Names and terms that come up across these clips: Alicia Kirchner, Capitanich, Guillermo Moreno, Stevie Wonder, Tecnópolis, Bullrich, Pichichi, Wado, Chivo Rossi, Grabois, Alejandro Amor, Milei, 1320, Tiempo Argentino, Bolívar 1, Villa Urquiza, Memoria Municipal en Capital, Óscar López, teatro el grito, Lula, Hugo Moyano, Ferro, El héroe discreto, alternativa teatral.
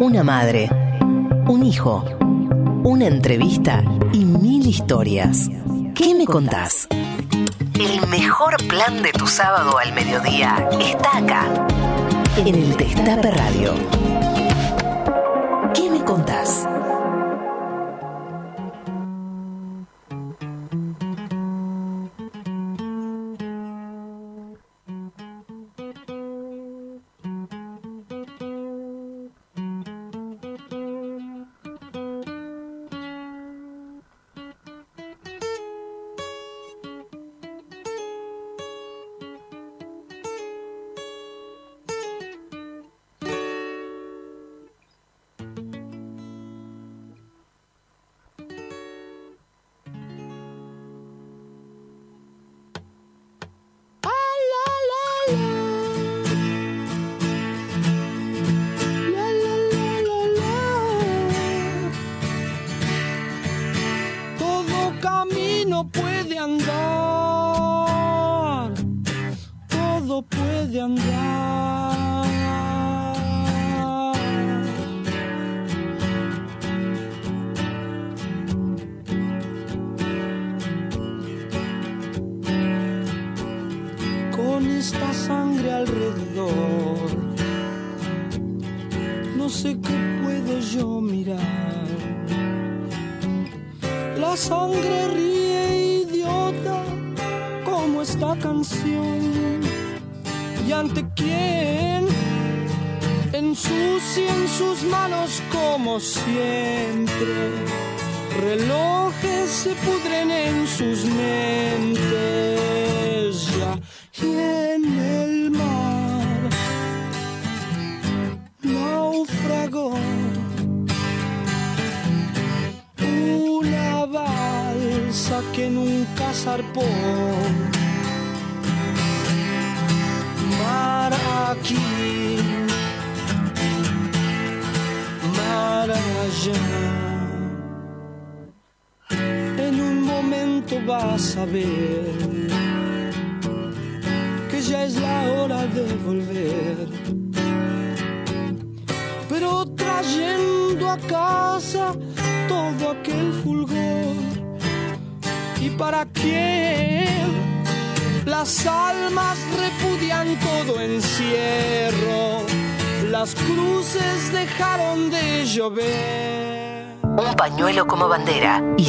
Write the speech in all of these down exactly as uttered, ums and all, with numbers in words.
una madre, un hijo, una entrevista y mil historias. ¿Qué me contás? El mejor plan de tu sábado al mediodía está acá, en el Destape Radio. ¿Qué me contás?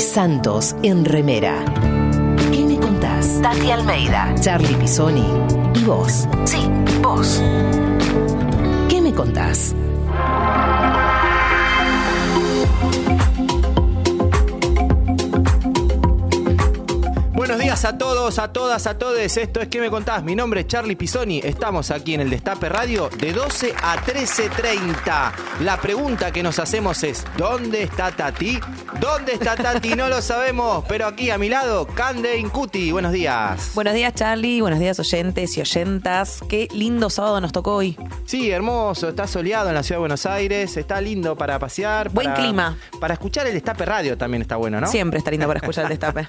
Santos en remera. ¿Qué me contás? Tati Almeida, Charly Pisoni y vos. Sí, vos. ¿Qué me contás? Buenos días a todos, a todas, a todes. Esto es ¿Qué me contás? Mi nombre es Charly Pisoni. Estamos aquí en el Destape Radio de doce a trece treinta. La pregunta que nos hacemos es ¿dónde está Tati? ¿Dónde está Tati? No lo sabemos, pero aquí a mi lado, Cande Incuti. Buenos días. Buenos días, Charly. Buenos días, oyentes y oyentas. Qué lindo sábado nos tocó hoy. Sí, hermoso. Está soleado en la Ciudad de Buenos Aires. Está lindo para pasear. Buen para, clima. Para escuchar el Destape Radio también está bueno, ¿no? Siempre está lindo para escuchar el Destape.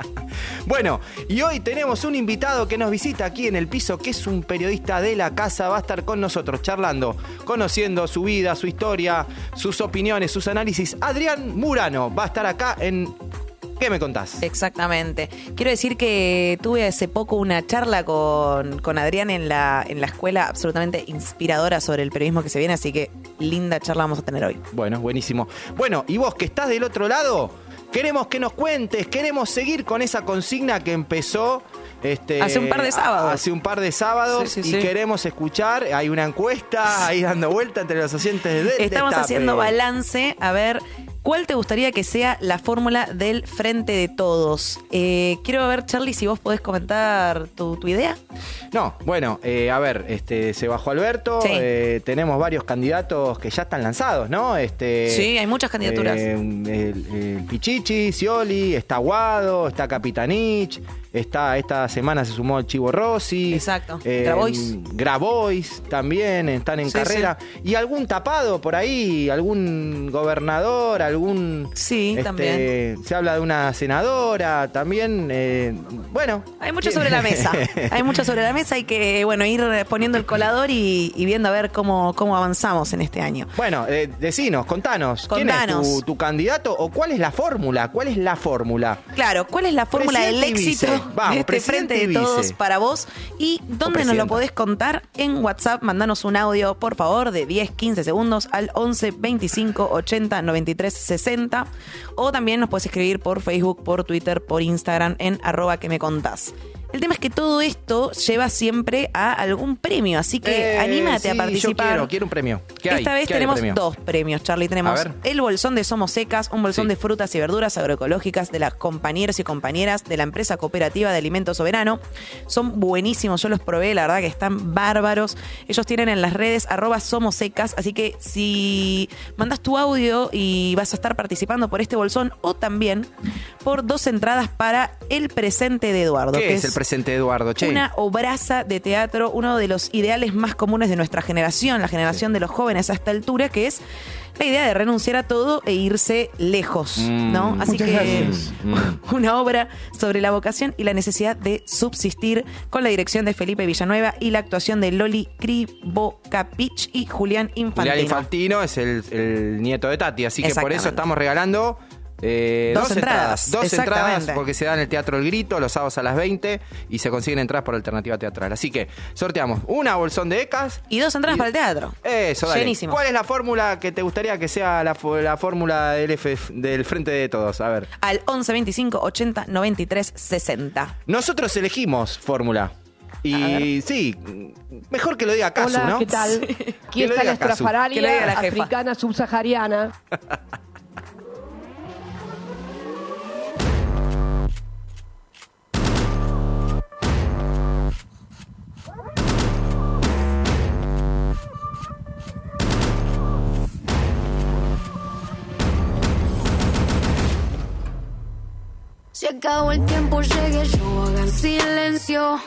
Bueno, y hoy tenemos un invitado que nos visita aquí en el piso, que es un periodista de la casa. Va a estar con nosotros charlando, conociendo su vida, su historia, sus opiniones, sus análisis. Adrián Murano va a estar acá. Acá en ¿Qué me contás? Exactamente. Quiero decir que tuve hace poco una charla con, con Adrián en la, en la escuela absolutamente inspiradora sobre el periodismo que se viene, así que linda charla vamos a tener hoy. Bueno, buenísimo. Bueno, y vos que estás del otro lado, queremos que nos cuentes, queremos seguir con esa consigna que empezó... Este, hace un par de sábados. Hace un par de sábados sí, sí, y sí. Queremos escuchar. Hay una encuesta ahí dando vuelta entre los oyentes de Destape. Estamos haciendo balance. A ver, ¿cuál te gustaría que sea la fórmula del frente de todos? Eh, quiero ver, Charly, si vos podés comentar tu, tu idea. No, bueno, eh, a ver, este, se bajó Alberto. Sí. Eh, tenemos varios candidatos que ya están lanzados, ¿no? Este, sí, hay muchas candidaturas. Eh, el, el Pichichi, Scioli, está Wado, está Capitanich. Está, esta semana se sumó Chivo Rossi. Exacto. Eh, Grabois. Grabois también, están en sí, carrera. Sí. Y algún tapado por ahí, algún gobernador, algún... Sí, este, también. Se habla de una senadora también. Eh, bueno. Hay mucho sobre la mesa. Hay mucho sobre la mesa. Hay que, bueno, ir poniendo el colador y, y viendo a ver cómo, cómo avanzamos en este año. Bueno, eh, decinos, contanos. Contanos. ¿Quién es tu, tu candidato o cuál es la fórmula? ¿Cuál es la fórmula? Claro, ¿cuál es la fórmula del éxito? Vamos, de este Frente de Vice. Todos para vos. Y donde nos lo podés contar en WhatsApp, mandanos un audio, por favor, de diez, quince segundos al once, veinticinco, ochenta, noventa y tres, sesenta. O también nos podés escribir por Facebook, por Twitter, por Instagram, en arroba que me contás. El tema es que todo esto lleva siempre a algún premio, así que eh, anímate sí, a participar. Yo quiero, quiero un premio. ¿Qué hay? Esta vez ¿Qué tenemos hay premio? dos premios, Charly. Tenemos el bolsón de Somos Secas, un bolsón sí. de frutas y verduras agroecológicas de las compañeros y compañeras de la empresa cooperativa de Alimentos Soberano. Son buenísimos, yo los probé, la verdad que están bárbaros. Ellos tienen en las redes arroba Somos Secas, así que si mandas tu audio y vas a estar participando por este bolsón o también por dos entradas para el presente de Eduardo. ¿Qué que es el presente Eduardo, che? Una obraza de teatro, uno de los ideales más comunes de nuestra generación, la generación sí. de los jóvenes a esta altura, que es la idea de renunciar a todo e irse lejos, mm, ¿no? Así que gracias. Una obra sobre la vocación y la necesidad de subsistir, con la dirección de Felipe Villanueva y la actuación de Loli Cribo Capich y Julián Infantino. Julián Infantino es el, el nieto de Tati, así que por eso estamos regalando... Eh, dos, dos entradas, entradas. Dos entradas, porque se dan en el Teatro El Grito los sábados a las veinte y se consiguen entradas por Alternativa Teatral. Así que sorteamos una bolsón de ECAS y dos entradas y... para el teatro. Eso, dale. Llenísimo. ¿Cuál es la fórmula que te gustaría que sea la, la fórmula del, F, del Frente de Todos? A ver. Al once, veinticinco, ochenta, noventa y tres, sesenta. Nosotros elegimos fórmula. Y sí, mejor que lo diga Casu, ¿no? ¿Qué tal? Sí. ¿Quién está la estrafalaria africana subsahariana? Se acabó el tiempo, llegué yo, hagan silencio.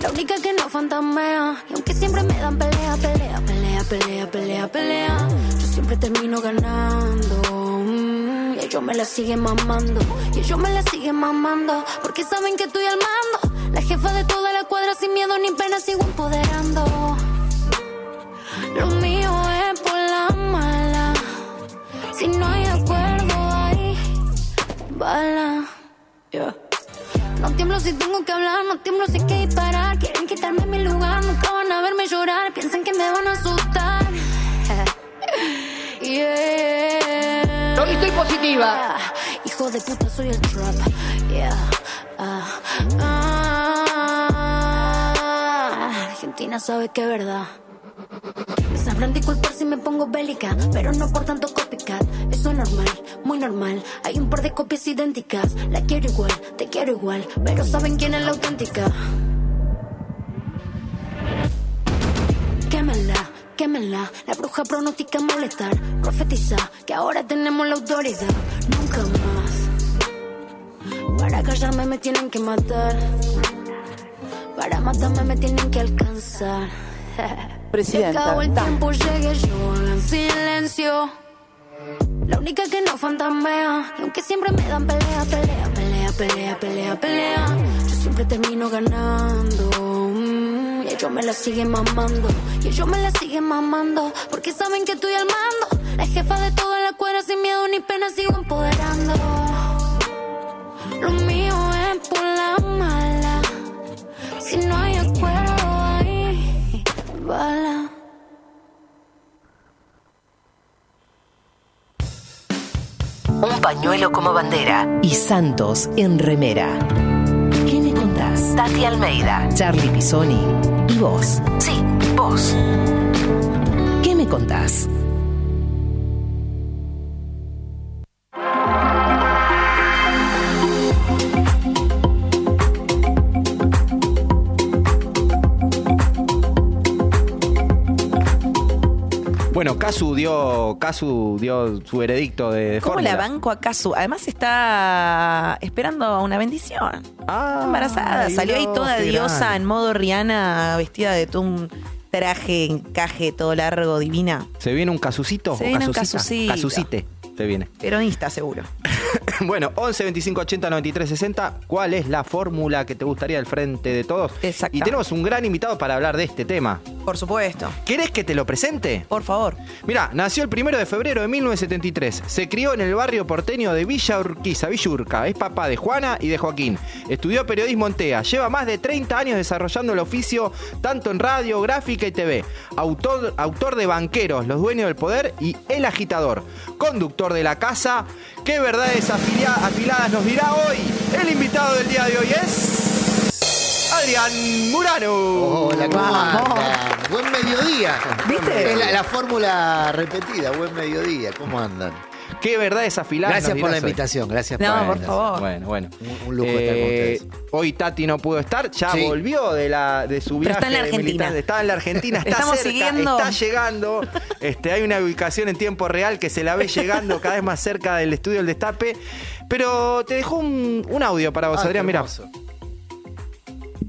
La única que no fantasmea, y aunque siempre me dan pelea, pelea, pelea, pelea, pelea, pelea, yo siempre termino ganando. Mm, y ellos me la siguen mamando, y ellos me la siguen mamando, porque saben que estoy al mando. La jefa de toda la cuadra, sin miedo ni pena, sigo empoderando. Lo mío es por la mala, si no hay acuerdo. Bala. Yeah. No tiemblo si tengo que hablar, no tiemblo si hay que disparar. Quieren quitarme mi lugar, nunca van a verme llorar. Piensan que me van a asustar. Yeah. No, estoy positiva. Yeah. Hijo de puta, soy el trap. Yeah. Ah. Ah. Argentina sabe que es verdad. Me sabrán disculpar si me pongo bélica, pero no por tanto copycat. Eso es normal, muy normal. Hay un par de copias idénticas. La quiero igual, te quiero igual, pero saben quién es la auténtica. Quémenla, quémenla. La bruja pronostica molestar, profetiza que ahora tenemos la autoridad. Nunca más. Para callarme me tienen que matar. Para matarme me tienen que alcanzar. Presidenta. Se acabó el tiempo, llegué yo, hagan silencio. La única que no fantasmea, y aunque siempre me dan pelea, pelea, pelea, pelea, pelea, pelea, yo siempre termino ganando. Mm, y ellos me la siguen mamando, y ellos me la siguen mamando, porque saben que estoy al mando. La jefa de toda la cuadra, sin miedo ni pena, sigo empoderando. Lo mío es por la mala, si no hay acuerdo. Un pañuelo como bandera y Santos en remera. ¿Qué me contás? Tati Almeida, Charly Pisoni y vos. Sí, vos. ¿Qué me contás? Bueno, Casu dio Casu dio su veredicto de, de ¿Cómo fórmula? La banco a Casu? Además está esperando una bendición. Ah, embarazada. Ay, salió no, ahí toda diosa gran. En modo Rihanna, vestida de un traje, encaje todo largo, divina. ¿Se viene un casucito? Se viene un casucito. Casucite. Se viene. Peronista, seguro. Bueno, once, veinticinco, ochenta, noventa y tres, sesenta. ¿Cuál es la fórmula que te gustaría del Frente de Todos? Exacto. Y tenemos un gran invitado para hablar de este tema. Por supuesto. ¿Querés que te lo presente? Por favor. Mirá, nació el primero de febrero de mil novecientos setenta y tres. Se crió en el barrio porteño de Villa Urquiza, Villa Urca. Es papá de Juana y de Joaquín. Estudió periodismo en TEA. Lleva más de treinta años desarrollando el oficio tanto en radio, gráfica y T V. Autor, autor de Banqueros, Los Dueños del Poder y El Agitador. Conductor de La Casa. ¿Qué verdades afiladas nos dirá hoy? El invitado del día de hoy es Adrián Murano. Hola, ¿cómo andan? Buen mediodía. ¿Viste? Es la, la fórmula repetida, buen mediodía. ¿Cómo andan? Qué verdades afiladas. Gracias por la invitación, gracias por la invitación. No, por favor. Bueno, bueno. Un, un lujo eh, estar con ustedes. Hoy Tati no pudo estar, ya sí. volvió de, la, de su viaje. Pero está en la Argentina. Está en la Argentina, está Estamos cerca, siguiendo. Está llegando. Este, hay una ubicación en tiempo real que se la ve llegando cada vez más cerca del estudio El Destape. Pero te dejó un, un audio para vos, ah, Adrián, mirá.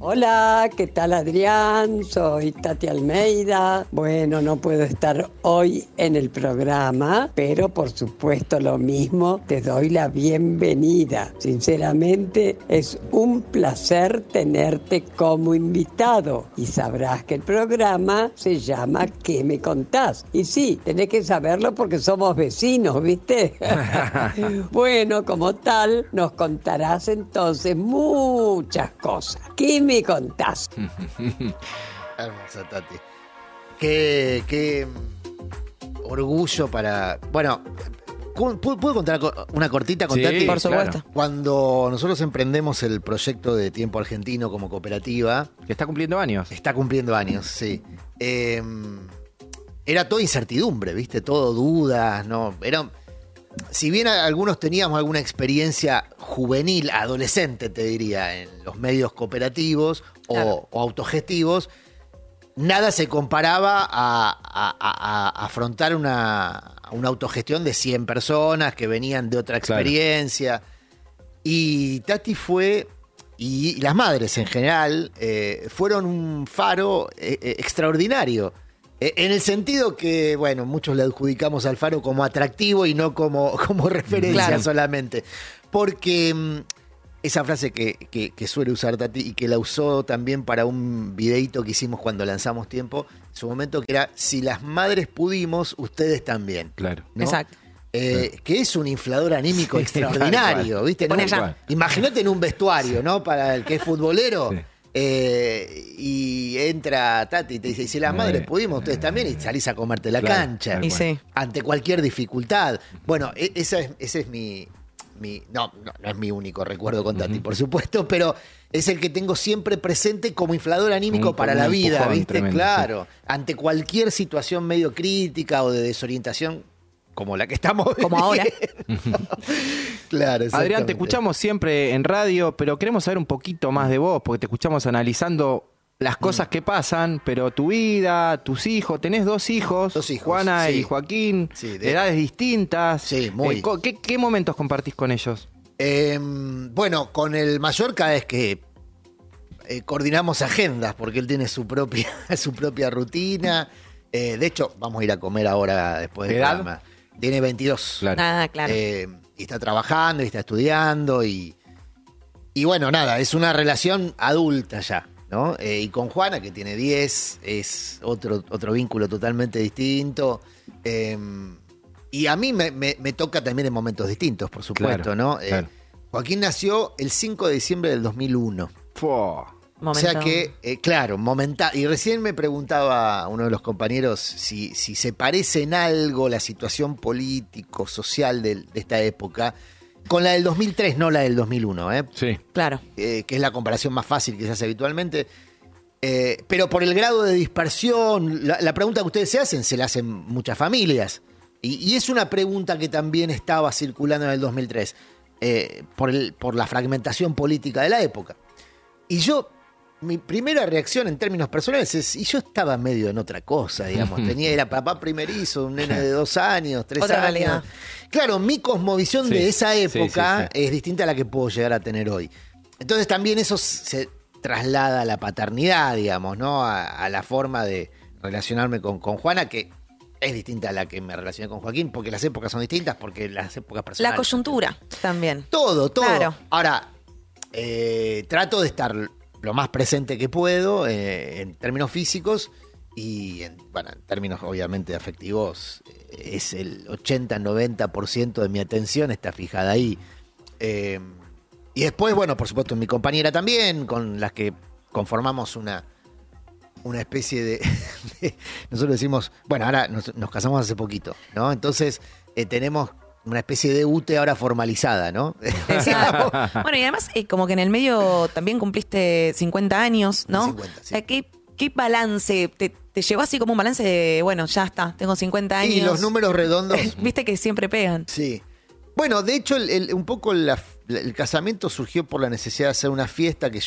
Hola, ¿qué tal Adrián? Soy Tati Almeida. Bueno, no puedo estar hoy en el programa, pero por supuesto lo mismo, te doy la bienvenida. Sinceramente, es un placer tenerte como invitado. Y sabrás que el programa se llama ¿Qué me contás? Y sí, tenés que saberlo porque somos vecinos, ¿viste? Bueno, como tal, nos contarás entonces muchas cosas. ¿Qué me ¿Qué contás? Hermosa Tati. Qué, qué orgullo para... Bueno, ¿puedo, puedo contar una cortita con sí, Tati? Por supuesto. Claro. Cuando nosotros emprendemos el proyecto de Tiempo Argentino como cooperativa... Que está cumpliendo años. Está cumpliendo años, sí. Eh, era todo incertidumbre, ¿viste? Todo dudas, ¿no? Era... Si bien algunos teníamos alguna experiencia juvenil, adolescente, te diría, en los medios cooperativos o, claro. o autogestivos, nada se comparaba a, a, a, a afrontar una, una autogestión de cien personas que venían de otra experiencia. Claro. Y Tati fue, y las madres en general, eh, fueron un faro eh, eh, extraordinario. En el sentido que, bueno, muchos le adjudicamos al faro como atractivo y no como, como referencia claro. solamente. Porque esa frase que, que, que suele usar Tati y que la usó también para un videíto que hicimos cuando lanzamos Tiempo, en su momento que era, si las madres pudimos, ustedes también. Claro. ¿No? Exacto. Eh, claro. Que es un inflador anímico sí, extraordinario, claro. ¿viste? ¿No? Imagínate en un vestuario, sí. ¿no? Para el que es futbolero. Sí. Eh, y entra Tati y te dice, si las madres pudimos, ustedes también, y salís a comerte la claro, cancha y sí. ante cualquier dificultad. Bueno, esa es, ese es mi, mi no, no, no es mi único recuerdo con Tati, uh-huh. por supuesto, pero es el que tengo siempre presente como inflador anímico un, para un la vida, empujón, ¿viste? Tremendo, claro, sí. ante cualquier situación medio crítica o de desorientación como la que estamos como ahora. Claro, Adrián, te escuchamos siempre en radio, pero queremos saber un poquito más de vos, porque te escuchamos analizando las cosas que pasan, pero tu vida, tus hijos, tenés dos hijos, dos hijos Juana sí. y Joaquín, sí, de edades distintas. Sí, muy. Eh, ¿qué, ¿Qué momentos compartís con ellos? Eh, bueno, con el mayor cada vez que eh, coordinamos agendas, porque él tiene su propia, su propia rutina. Eh, de hecho, vamos a ir a comer ahora después del programa. Tiene veintidós. Claro. Nada, claro. Eh, y está trabajando, y está estudiando, y, y bueno, nada, es una relación adulta ya, ¿no? Eh, y con Juana, que tiene diez, es otro, otro vínculo totalmente distinto. Eh, y a mí me, me, me toca también en momentos distintos, por supuesto, claro, ¿no? Eh, claro. Joaquín nació el cinco de diciembre del dos mil uno. ¡Fua! Momento. O sea que, eh, claro, momentá. Y recién me preguntaba uno de los compañeros si, si se parece en algo la situación político, social de, de esta época, con la del dos mil tres, no la del dos mil uno, ¿eh? Sí. Claro. Eh, que es la comparación más fácil que se hace habitualmente. Eh, pero por el grado de dispersión, la, la pregunta que ustedes se hacen, se la hacen muchas familias. Y, y es una pregunta que también estaba circulando en el dos mil tres, eh, por, el, por la fragmentación política de la época. Y yo... mi primera reacción en términos personales es, y yo estaba medio en otra cosa, digamos. Tenía, era papá primerizo, un nene de dos años, tres otra años. Realidad. Claro, mi cosmovisión sí, de esa época sí, sí, sí. es distinta a la que puedo llegar a tener hoy. Entonces también eso se traslada a la paternidad, digamos, ¿no? A, a la forma de relacionarme con, con Juana, que es distinta a la que me relacioné con Joaquín, porque las épocas son distintas, porque las épocas personales... La coyuntura también. Todo, todo. Claro. Ahora, eh, trato de estar lo más presente que puedo eh, en términos físicos y, en, bueno, en términos obviamente afectivos, eh, es el ochenta, noventa por ciento de mi atención está fijada ahí. Eh, y después, bueno, por supuesto, mi compañera también, con las que conformamos una... una especie de, de... Nosotros decimos... Bueno, ahora nos, nos casamos hace poquito, ¿no? Entonces eh, tenemos una especie de U T E ahora formalizada, ¿no? Bueno, y además eh, como que en el medio también cumpliste cincuenta años, ¿no? cincuenta, sí. O sea, ¿qué, qué balance? Te, te llevó así como un balance de... Bueno, ya está, tengo cincuenta años. Y los números redondos... Viste que siempre pegan. Sí. Bueno, de hecho, el, el, un poco la, el casamiento surgió por la necesidad de hacer una fiesta que,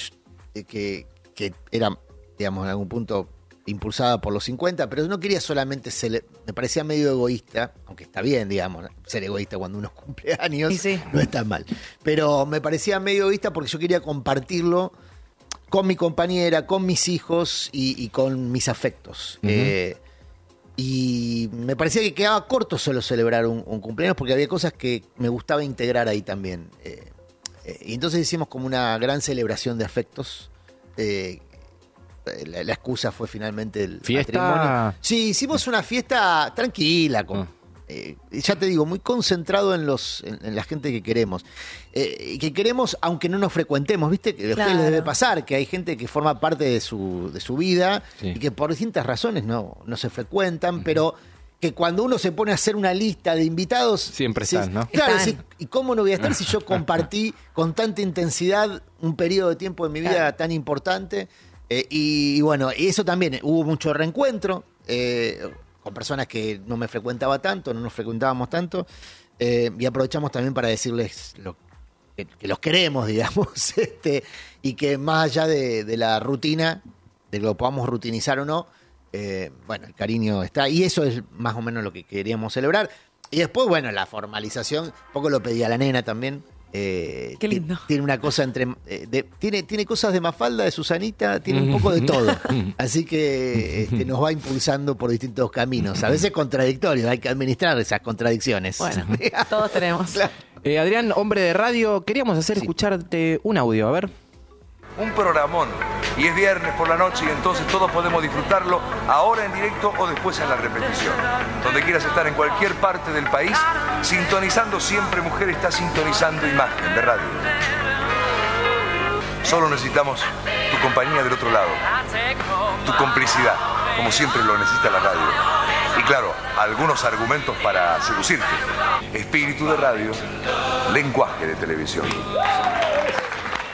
que, que era... digamos, en algún punto impulsada por los cincuenta, pero no quería solamente ser, me parecía medio egoísta, aunque está bien, digamos, ser egoísta cuando uno cumple años, sí, sí. no está mal, pero me parecía medio egoísta porque yo quería compartirlo con mi compañera, con mis hijos y, y con mis afectos. Uh-huh. eh, y me parecía que quedaba corto solo celebrar un, un cumpleaños porque había cosas que me gustaba integrar ahí también. Eh, eh, y entonces hicimos como una gran celebración de afectos. eh, La, la excusa fue finalmente el ¿Fiesta? Matrimonio. Sí, hicimos una fiesta tranquila, con, eh, ya te digo, muy concentrado en los en, en la gente que queremos. Eh, que queremos, aunque no nos frecuentemos, ¿viste? Que a ustedes les debe pasar, que hay gente que forma parte de su, de su vida sí. y que por distintas razones no, no se frecuentan, uh-huh. pero que cuando uno se pone a hacer una lista de invitados... Siempre están, sí, ¿no? Claro, están. Sí, ¿y cómo no voy a estar si yo compartí con tanta intensidad un periodo de tiempo de mi vida claro. tan importante? Eh, y, y bueno, eso también, hubo mucho reencuentro eh, con personas que no me frecuentaba tanto, no nos frecuentábamos tanto, eh, y aprovechamos también para decirles lo, que, que los queremos, digamos, este, y que más allá de, de la rutina, de que lo podamos rutinizar o no, eh, bueno, el cariño está, y eso es más o menos lo que queríamos celebrar. Y después, bueno, la formalización, un poco lo pedí a la nena también. Eh, Qué lindo. Tiene una cosa entre. Eh, de, tiene, tiene cosas de Mafalda, de Susanita, tiene un poco de todo. Así que este, nos va impulsando por distintos caminos, a veces contradictorios, hay que administrar esas contradicciones. Bueno, todos tenemos. Claro. Eh, Adrián, hombre de radio, queríamos hacer sí. escucharte un audio, a ver. Un programón, y es viernes por la noche y entonces todos podemos disfrutarlo ahora en directo o después en la repetición. Donde quieras estar, en cualquier parte del país, sintonizando siempre, mujer, está sintonizando Imagen de Radio. Solo necesitamos tu compañía del otro lado, tu complicidad, como siempre lo necesita la radio. Y claro, algunos argumentos para seducirte. Espíritu de radio, lenguaje de televisión.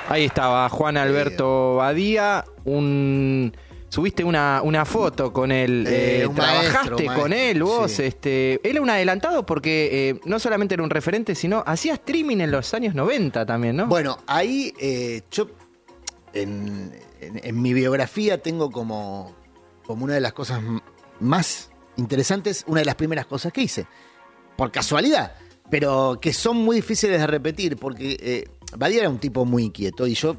Ahí estaba Juan Alberto Badía, un subiste una, una foto con él, eh, eh, un trabajaste maestro, un maestro, con él vos, sí. este, él era un adelantado porque eh, no solamente era un referente, sino hacía streaming en los años noventa también, ¿no? Bueno, ahí eh, yo en, en, en mi biografía tengo como, como una de las cosas más interesantes, una de las primeras cosas que hice, por casualidad, pero que son muy difíciles de repetir porque... Eh, Badía era un tipo muy inquieto y yo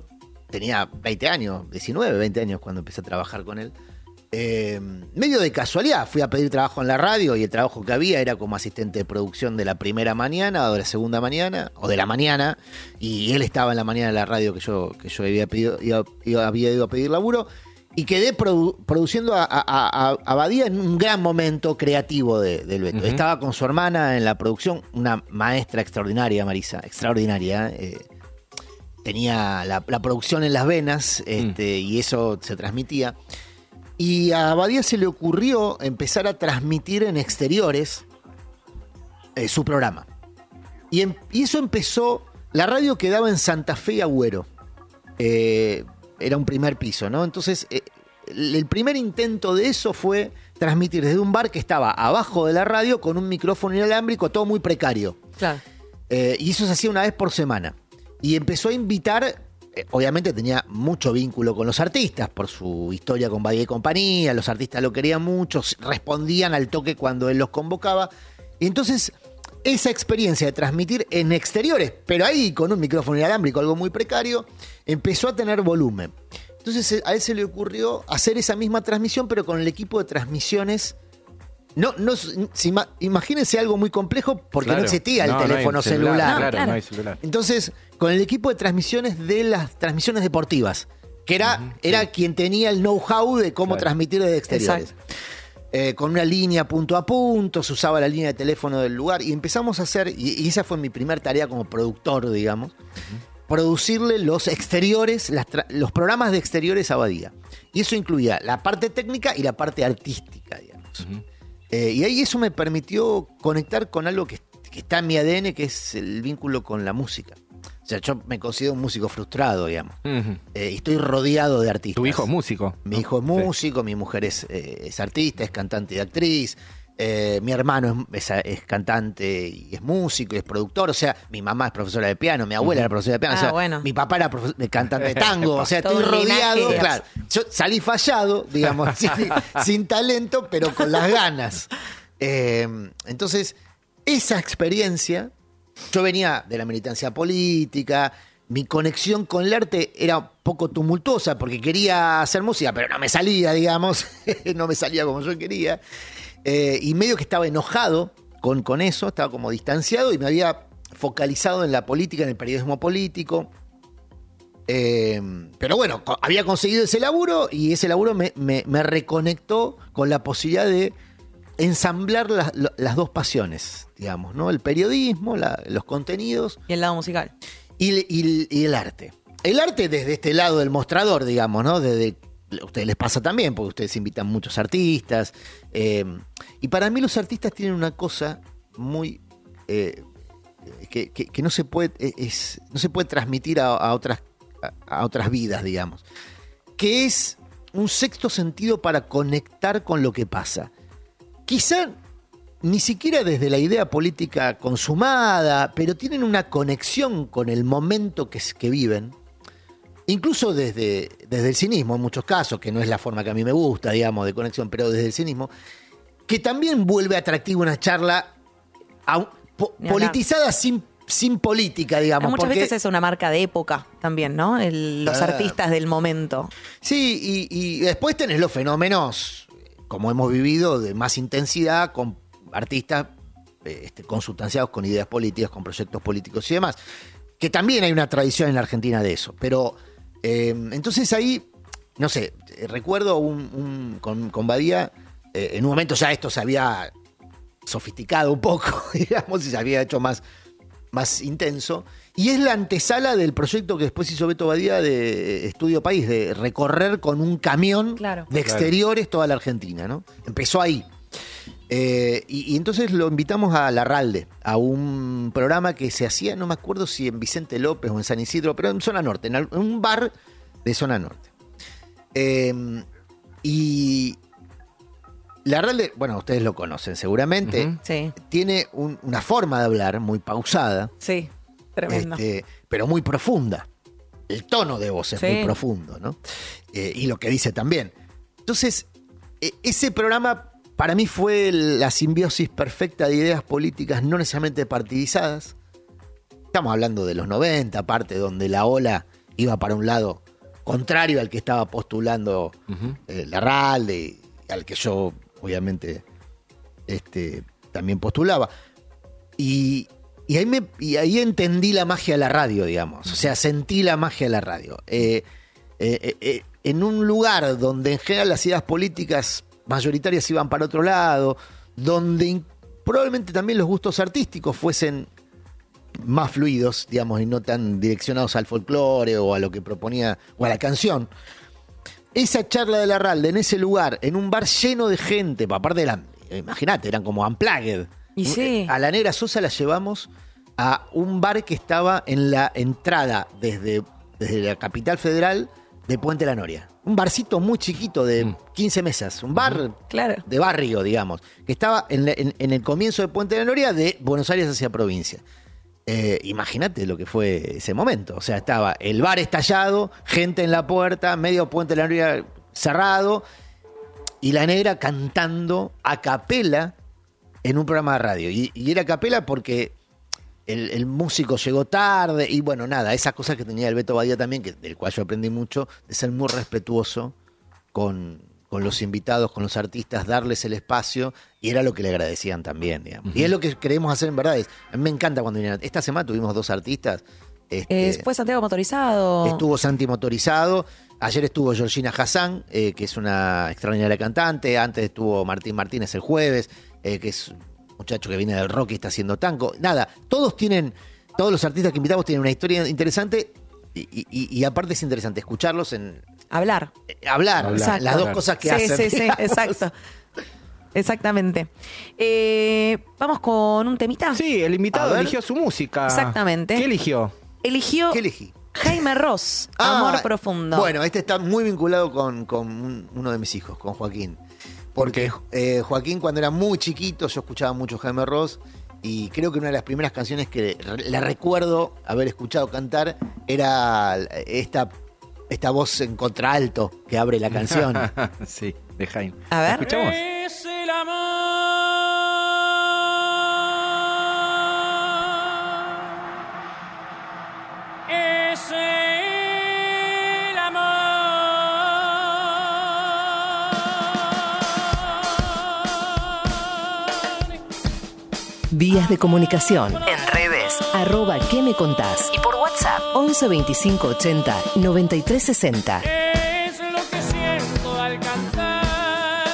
tenía veinte años, diecinueve, veinte años cuando empecé a trabajar con él. Eh, medio de casualidad fui a pedir trabajo en la radio y el trabajo que había era como asistente de producción de la primera mañana o de la segunda mañana o de la mañana, y él estaba en la mañana de la radio que yo, que yo había, pedido, iba, había ido a pedir laburo, y quedé produ- produciendo a, a, a, a Badía en un gran momento creativo de, del Beto. Uh-huh. Estaba con su hermana en la producción, una maestra extraordinaria, Marisa, extraordinaria, eh, tenía la, la producción en las venas, este, mm. y eso se transmitía. Y a Badía se le ocurrió empezar a transmitir en exteriores eh, su programa. Y, en, y eso empezó... La radio quedaba en Santa Fe y Agüero. Eh, era un primer piso, ¿no? Entonces, eh, el primer intento de eso fue transmitir desde un bar que estaba abajo de la radio con un micrófono inalámbrico, todo muy precario. Claro. Eh, y eso se hacía una vez por semana. Y empezó a invitar eh, obviamente tenía mucho vínculo con los artistas, por su historia con Badía y compañía, los artistas lo querían mucho, respondían al toque cuando él los convocaba, y entonces esa experiencia de transmitir en exteriores, pero ahí con un micrófono inalámbrico, algo muy precario, empezó a tener volumen. Entonces a él se le ocurrió hacer esa misma transmisión, pero con el equipo de transmisiones. No, no, si, imagínense algo muy complejo, porque claro, no existía el no, teléfono no hay celular. celular. No, claro, claro. No hay celular. Entonces, con el equipo de transmisiones de las transmisiones deportivas, que era, uh-huh, era sí. quien tenía el know-how de cómo claro. transmitir desde exteriores. Eh, con una línea punto a punto, se usaba la línea de teléfono del lugar, y empezamos a hacer, y, y esa fue mi primera tarea como productor, digamos, uh-huh, producirle los exteriores, las tra- los programas de exteriores a Badía. Y eso incluía la parte técnica y la parte artística, digamos. Uh-huh. Eh, y ahí eso me permitió conectar con algo que, que está en mi A D N, que es el vínculo con la música. O sea, yo me considero un músico frustrado, digamos. Uh-huh. Eh, y estoy rodeado de artistas. ¿Tu hijo es músico? Mi hijo es músico, sí. Mi mujer es, eh, es artista, es cantante y actriz. Eh, mi hermano es, es, es cantante y es músico y es productor. O sea, mi mamá es profesora de piano, mi abuela uh-huh. era profesora de piano. Ah, o sea, bueno. Mi papá era profe- cantante de tango. O sea, estoy rodeado. Claro, yo salí fallado, digamos, sin, sin talento, pero con las ganas. Eh, entonces, esa experiencia, yo venía de la militancia política. Mi conexión con el arte era un poco tumultuosa porque quería hacer música, pero no me salía, digamos. No me salía como yo quería. Eh, y medio que estaba enojado con, con eso, estaba como distanciado y me había focalizado en la política, en el periodismo político. Eh, pero bueno, co- había conseguido ese laburo y ese laburo me, me, me reconectó con la posibilidad de ensamblar la, la, las dos pasiones, digamos, ¿no? El periodismo, la, los contenidos. Y el lado musical. Y, y, y el arte. El arte desde este lado del mostrador, digamos, ¿no? Desde... A ustedes les pasa también, porque ustedes invitan muchos artistas. Eh, y para mí los artistas tienen una cosa muy... Eh, que, que, que no se puede, es, no se puede transmitir a, a, otras, a, a otras vidas, digamos. Que es un sexto sentido para conectar con lo que pasa. Quizá ni siquiera desde la idea política consumada, pero tienen una conexión con el momento que, que viven. Incluso desde, desde el cinismo, en muchos casos, que no es la forma que a mí me gusta, digamos, de conexión, pero desde el cinismo, que también vuelve atractiva una charla a, po, politizada sin, sin política, digamos. Muchas porque, veces es una marca de época también, ¿no? El, los ah, artistas del momento. Sí, y, y después tenés los fenómenos, como hemos vivido, de más intensidad, con artistas este, consustanciados con ideas políticas, con proyectos políticos y demás, que también hay una tradición en la Argentina de eso, pero... Eh, entonces ahí, no sé, recuerdo un, un, con, con Badía, eh, en un momento ya esto se había sofisticado un poco, digamos, y se había hecho más, más intenso. Y es la antesala del proyecto que después hizo Beto Badía de Estudio País, de recorrer con un camión claro. de exteriores toda la Argentina, ¿no? Empezó ahí. Eh, y, y entonces lo invitamos a Larralde, a un programa que se hacía, no me acuerdo si en Vicente López o en San Isidro, pero en Zona Norte, en un bar de Zona Norte. Eh, y Larralde, bueno, ustedes lo conocen seguramente, uh-huh. sí. tiene un, una forma de hablar muy pausada. Sí, tremenda. Este, pero muy profunda. El tono de voz es sí. muy profundo, ¿no? Eh, y lo que dice también. Entonces, eh, ese programa... Para mí fue la simbiosis perfecta de ideas políticas no necesariamente partidizadas. Estamos hablando de los noventa, aparte, donde la ola iba para un lado contrario al que estaba postulando uh-huh. eh, Larralde, al que yo, obviamente, este, también postulaba. Y, y, ahí me, y ahí entendí la magia de la radio, digamos. O sea, sentí la magia de la radio. Eh, eh, eh, en un lugar donde en general las ideas políticas... mayoritarias iban para otro lado, donde in- probablemente también los gustos artísticos fuesen más fluidos, digamos, y no tan direccionados al folclore o a lo que proponía, o a la canción. Esa charla de Larralde en ese lugar, en un bar lleno de gente, aparte eran, imagínate, eran como unplugged. Y sí. A la Negra Sosa la llevamos a un bar que estaba en la entrada desde, desde la Capital Federal de Puente La Noria. Un barcito muy chiquito de quince mesas. Un bar uh-huh. claro. de barrio, digamos. Que estaba en, la, en, en el comienzo de Puente de la Noria de Buenos Aires hacia provincia. Eh, imagínate lo que fue ese momento. O sea, estaba el bar estallado, gente en la puerta, medio puente de la negra cerrado y la negra cantando a capela en un programa de radio. Y, y era a capela porque el, el músico llegó tarde y bueno, nada, esas cosas que tenía el Beto Badía también, que, del cual yo aprendí mucho, de ser muy respetuoso con... con los invitados, con los artistas, darles el espacio, y era lo que le agradecían también, digamos. Uh-huh. Y es lo que queremos hacer en verdad. Es, a mí me encanta cuando vinieron. Esta semana tuvimos dos artistas. Este, eh, fue Santiago Motorizado. Estuvo Santi Motorizado. Ayer estuvo Georgina Hassan, eh, que es una extraordinaria cantante. Antes estuvo Martín Martínez el jueves, eh, que es un muchacho que viene del rock y está haciendo tango. Nada, todos tienen, todos los artistas que invitamos tienen una historia interesante. Y, y, y aparte es interesante escucharlos en... Hablar. Eh, hablar, hablar las dos cosas que sí, hacen. Sí, sí, sí, exacto. Exactamente. Eh, ¿Vamos con un temita? Sí, el invitado eligió su música. Exactamente. ¿Qué eligió? Eligió... ¿Qué elegí? Jaime Roos, ah, Amor Profundo. Bueno, este está muy vinculado con, con uno de mis hijos, con Joaquín. Porque ¿Por qué? Eh, Joaquín, cuando era muy chiquito, yo escuchaba mucho Jaime Roos. Y creo que una de las primeras canciones que la recuerdo haber escuchado cantar era esta, esta voz en contraalto que abre la canción. Sí, de Jaime. A ver. ¿Escuchamos? Es el amor. Es el amor. Vías de comunicación en redes arroba ¿qué me contás? Y por WhatsApp once veinticinco ochenta noventa y tres sesenta. Es lo que siento al cantar,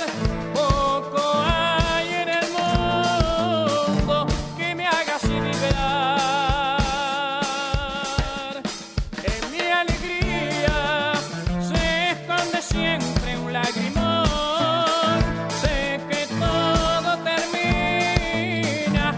poco hay en el mundo que me haga vibrar. En mi alegría se esconde siempre un lagrimón, sé que todo termina.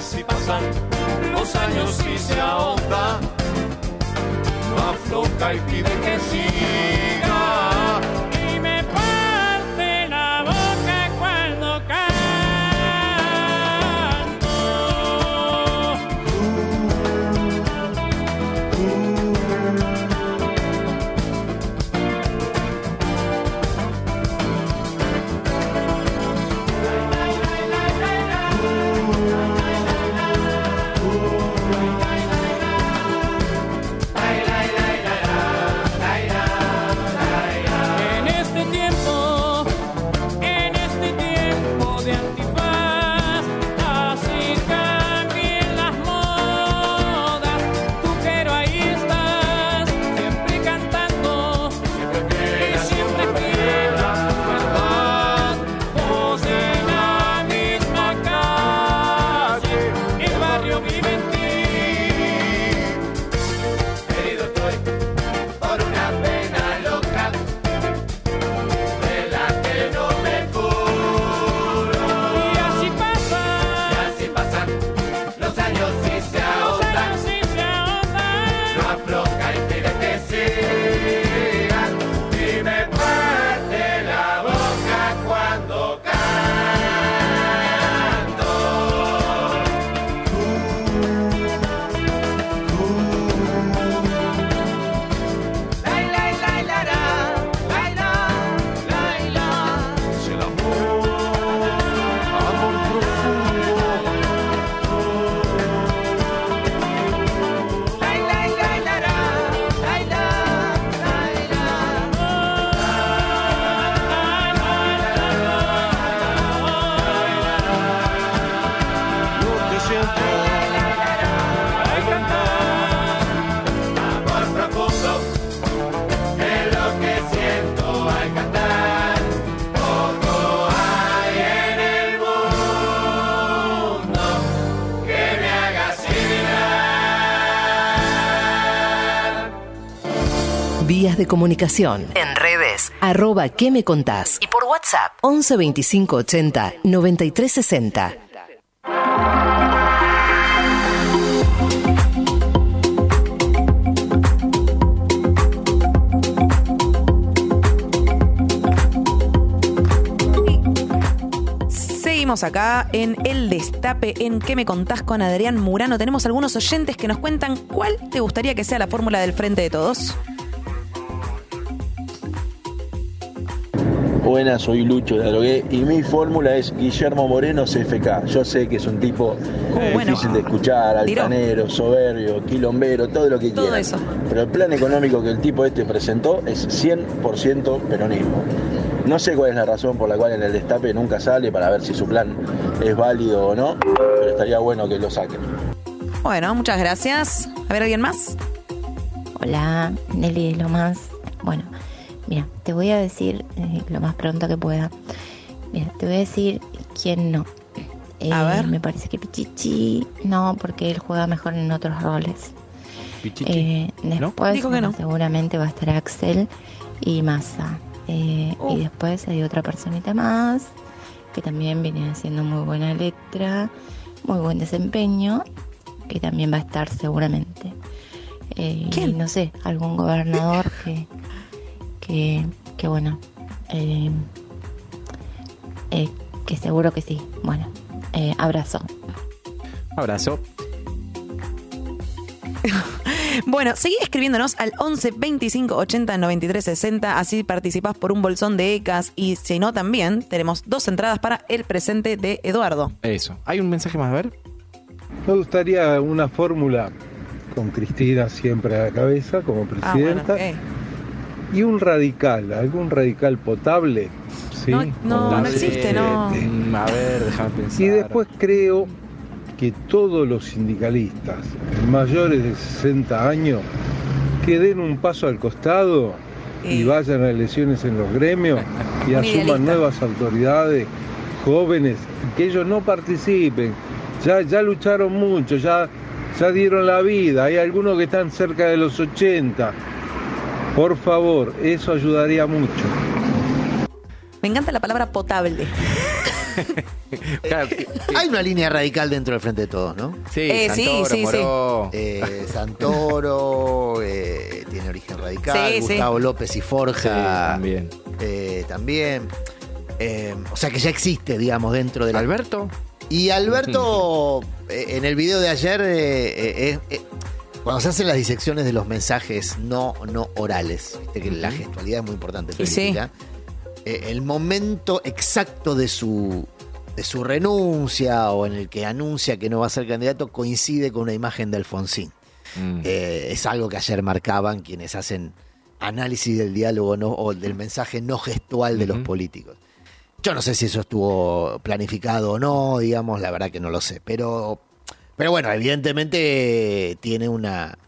Si pasan los años y se ahonda, no afloja y pide que siga. Y me parte la boca cuando canto. Ay, Vías de comunicación. En redes. Arroba ¿Qué me contás? Y por WhatsApp. once veinticinco ochenta noventa y tres sesenta. Seguimos acá en El Destape, en ¿Qué me contás? Con Adrián Murano. Tenemos algunos oyentes que nos cuentan cuál te gustaría que sea la fórmula del Frente de Todos. Buenas, soy Lucho de Adrogué y mi fórmula es Guillermo Moreno C F K. Yo sé que es un tipo eh, bueno, difícil de escuchar, altanero, soberbio, quilombero, todo lo que todo quieran. Eso. Pero el plan económico que el tipo este presentó es cien por ciento peronismo. No sé cuál es la razón por la cual en el Destape nunca sale para ver si su plan es válido o no, pero estaría bueno que lo saquen. Bueno, muchas gracias. A ver, ¿alguien más? Hola, Nelly de Lomas. Bueno, mira, te voy a decir eh, lo más pronto que pueda. Mira, te voy a decir quién no. Eh, a ver. Me parece que Pichichi no, porque él juega mejor en otros roles. Pichichi. Eh, después, ¿no? Dijo que no. Seguramente va a estar Axel y Massa. Eh, oh. Y después hay otra personita más que también viene haciendo muy buena letra, muy buen desempeño, que también va a estar seguramente. Eh, ¿Quién? No sé, algún gobernador que, que, que bueno, eh, eh, que seguro que sí. Bueno, eh, abrazo. Abrazo. Bueno, seguí escribiéndonos al once veinticinco ochenta noventa y tres sesenta, así participás por un bolsón de ECAS y si no también tenemos dos entradas para el presente de Eduardo. Eso, ¿hay un mensaje más a ver? Me gustaría una fórmula con Cristina siempre a la cabeza como presidenta. Ah, bueno, okay. Y un radical, algún radical potable, ¿sí? No, no, no, no existe, no. A ver, déjame pensar. Y después creo que todos los sindicalistas mayores de sesenta años que den un paso al costado y vayan a elecciones en los gremios y asuman nuevas autoridades jóvenes, que ellos no participen, ya, ya lucharon mucho, ya, ya dieron la vida, hay algunos que están cerca de los ochenta, por favor, eso ayudaría mucho. Me encanta la palabra potable. Claro, hay una línea radical dentro del Frente de Todos, ¿no? Sí, eh, Santoro, sí, sí, Moró, sí. Eh, Santoro eh, tiene origen radical, sí, Gustavo sí. López y Forja sí, también. Eh, también. Eh, o sea que ya existe, digamos, dentro del... Alberto. Y Alberto, eh, en el video de ayer, eh, eh, eh, cuando se hacen las disecciones de los mensajes no, no orales, viste que la gestualidad es muy importante. Sí, sí. Eh, el momento exacto de su... de su renuncia o en el que anuncia que no va a ser candidato coincide con una imagen de Alfonsín. Mm. Eh, es algo que ayer marcaban quienes hacen análisis del diálogo no, o del mensaje no gestual de mm-hmm. los políticos. Yo no sé si eso estuvo planificado o no, digamos, la verdad que no lo sé. Pero, pero bueno, evidentemente tiene una...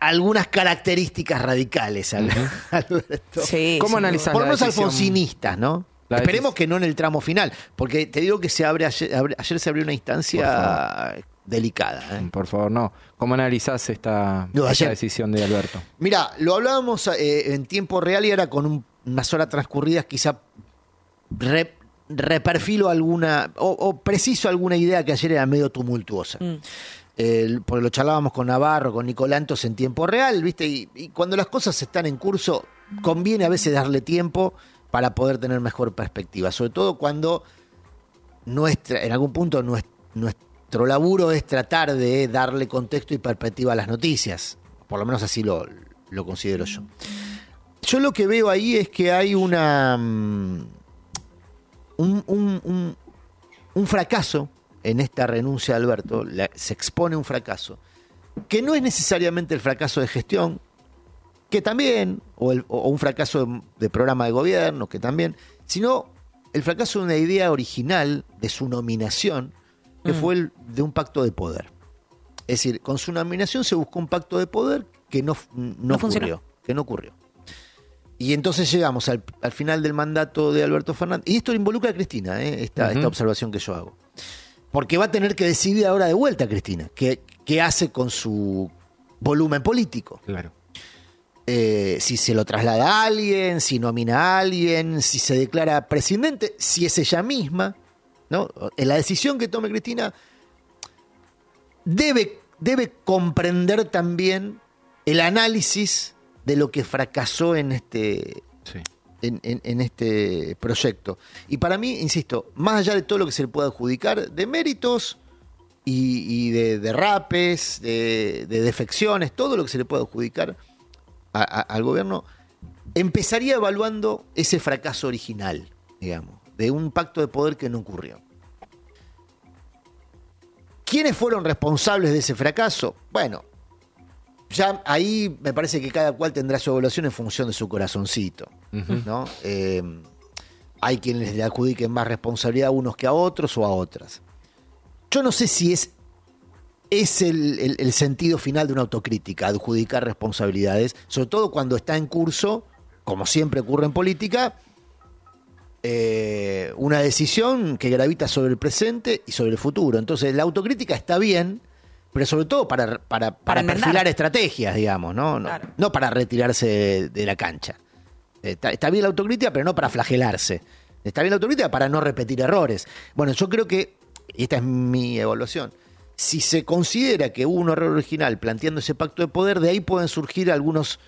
algunas características radicales, mm-hmm. Alberto. Sí, ¿cómo sí, analizar? Por unos alfonsinistas, ¿no? La Esperemos que no en el tramo final, porque te digo que se abre ayer, abre, ayer se abrió una instancia delicada. ¿eh? Por favor, no. ¿Cómo analizás esta, no, esta decisión de Alberto? Mira, lo hablábamos eh, en tiempo real y ahora con un, unas horas transcurridas quizá re, reperfilo alguna o, o preciso alguna idea que ayer era medio tumultuosa. Mm. Eh, porque lo charlábamos con Navarro, con Nicolantos en tiempo real, ¿viste? Y, y cuando las cosas están en curso, conviene a veces darle tiempo para poder tener mejor perspectiva, sobre todo cuando nuestra, en algún punto nuestro, nuestro laburo es tratar de darle contexto y perspectiva a las noticias, por lo menos así lo, lo considero yo. Yo lo que veo ahí es que hay una un, un, un, un fracaso en esta renuncia de Alberto, la, se expone un fracaso, que no es necesariamente el fracaso de gestión, que también, o, el, o un fracaso de, de programa de gobierno, que también, sino el fracaso de una idea original de su nominación, que mm. fue el de un pacto de poder. Es decir, con su nominación se buscó un pacto de poder que no, no, no ocurrió, que no ocurrió. Y entonces llegamos al, al final del mandato de Alberto Fernández, y esto involucra a Cristina, ¿eh? esta, uh-huh. esta observación que yo hago. Porque va a tener que decidir ahora de vuelta Cristina, qué hace con su volumen político. Claro. eh, si se lo traslada a alguien, si nomina a alguien, si se declara presidente, si es ella misma, ¿no? La decisión que tome Cristina debe, debe comprender también el análisis de lo que fracasó en este, sí. en, en, en este proyecto. Y para mí, insisto, más allá de todo lo que se le pueda adjudicar de méritos y, y de derrapes, de, de defecciones, todo lo que se le pueda adjudicar a, a, al gobierno, empezaría evaluando ese fracaso original, digamos, de un pacto de poder que no ocurrió. ¿Quiénes fueron responsables de ese fracaso? Bueno, ya ahí me parece que cada cual tendrá su evaluación en función de su corazoncito, uh-huh. ¿no? Eh, hay quienes le adjudiquen más responsabilidad a unos que a otros o a otras. Yo no sé si es, es el, el, el sentido final de una autocrítica, adjudicar responsabilidades, sobre todo cuando está en curso, como siempre ocurre en política, eh, una decisión que gravita sobre el presente y sobre el futuro. Entonces la autocrítica está bien, pero sobre todo para, para, para, para perfilar estrategias, digamos, ¿no? No, claro. No para retirarse de, de la cancha. Está, está bien la autocrítica, pero no para flagelarse. Está bien la autocrítica para no repetir errores. Bueno, yo creo que, y esta es mi evaluación, si se considera que hubo un error original planteando ese pacto de poder, de ahí pueden surgir algunos,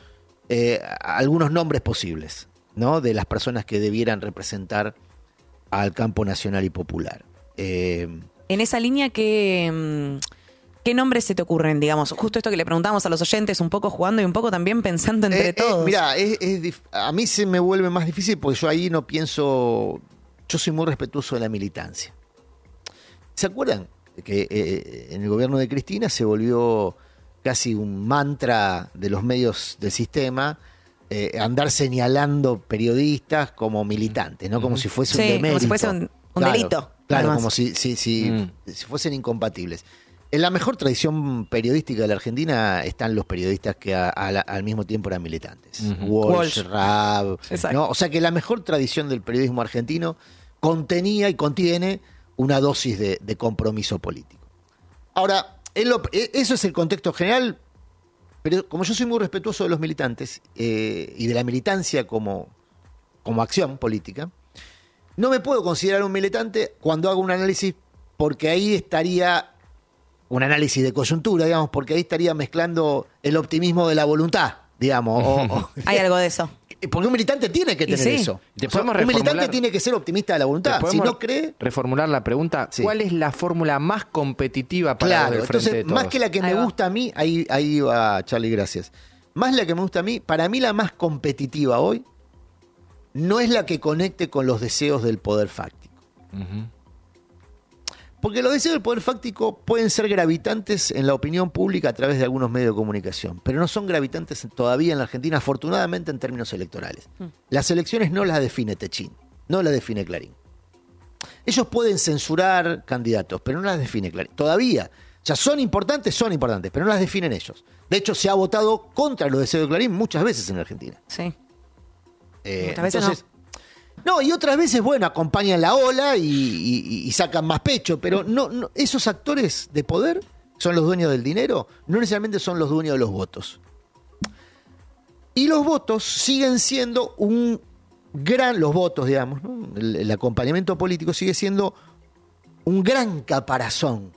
eh, algunos nombres posibles, ¿no? De las personas que debieran representar al campo nacional y popular. Eh, en esa línea que... ¿Qué nombres se te ocurren, digamos? Justo esto que le preguntamos a los oyentes, un poco jugando y un poco también pensando entre eh, eh, todos. Mirá, es, es a mí se me vuelve más difícil porque yo ahí no pienso... Yo soy muy respetuoso de la militancia. ¿Se acuerdan que eh, en el gobierno de Cristina se volvió casi un mantra de los medios del sistema eh, andar señalando periodistas como militantes, ¿no? Como si fuese sí, un demérito. Como si fuese un, un claro, delito. Claro, además. Como si, si, si, mm. si fuesen incompatibles. En la mejor tradición periodística de la Argentina están los periodistas que a, a la, al mismo tiempo eran militantes. Uh-huh. Walsh, Walsh. Raab. ¿No? O sea que la mejor tradición del periodismo argentino contenía y contiene una dosis de, de compromiso político. Ahora, lo, eso es el contexto general, pero como yo soy muy respetuoso de los militantes eh, y de la militancia como, como acción política, no me puedo considerar un militante cuando hago un análisis porque ahí estaría... un análisis de coyuntura, digamos, porque ahí estaría mezclando el optimismo de la voluntad, digamos. O, o, hay algo de eso. Porque un militante tiene que tener sí. eso. O sea, un militante tiene que ser optimista de la voluntad. Si no cree... Reformular la pregunta, sí. ¿Cuál es la fórmula más competitiva para claro, el frente entonces, de todos? Más que la que ahí me va. gusta a mí, ahí, ahí va, Charly, gracias. Más la que me gusta a mí, para mí la más competitiva hoy no es la que conecte con los deseos del poder fáctico. Uh-huh. Porque los deseos del poder fáctico pueden ser gravitantes en la opinión pública a través de algunos medios de comunicación, pero no son gravitantes todavía en la Argentina, afortunadamente en términos electorales. Las elecciones no las define Techín, no las define Clarín. Ellos pueden censurar candidatos, pero no las define Clarín. Todavía, o sea, son importantes, son importantes, pero no las definen ellos. De hecho, se ha votado contra los deseos de Clarín muchas veces en la Argentina. Sí. Eh, muchas veces entonces, no. No, y otras veces, bueno, acompañan la ola y, y, y sacan más pecho, pero no, no, esos actores de poder son los dueños del dinero, no necesariamente son los dueños de los votos. Y los votos siguen siendo un gran, los votos, digamos, ¿no? el, el acompañamiento político sigue siendo un gran caparazón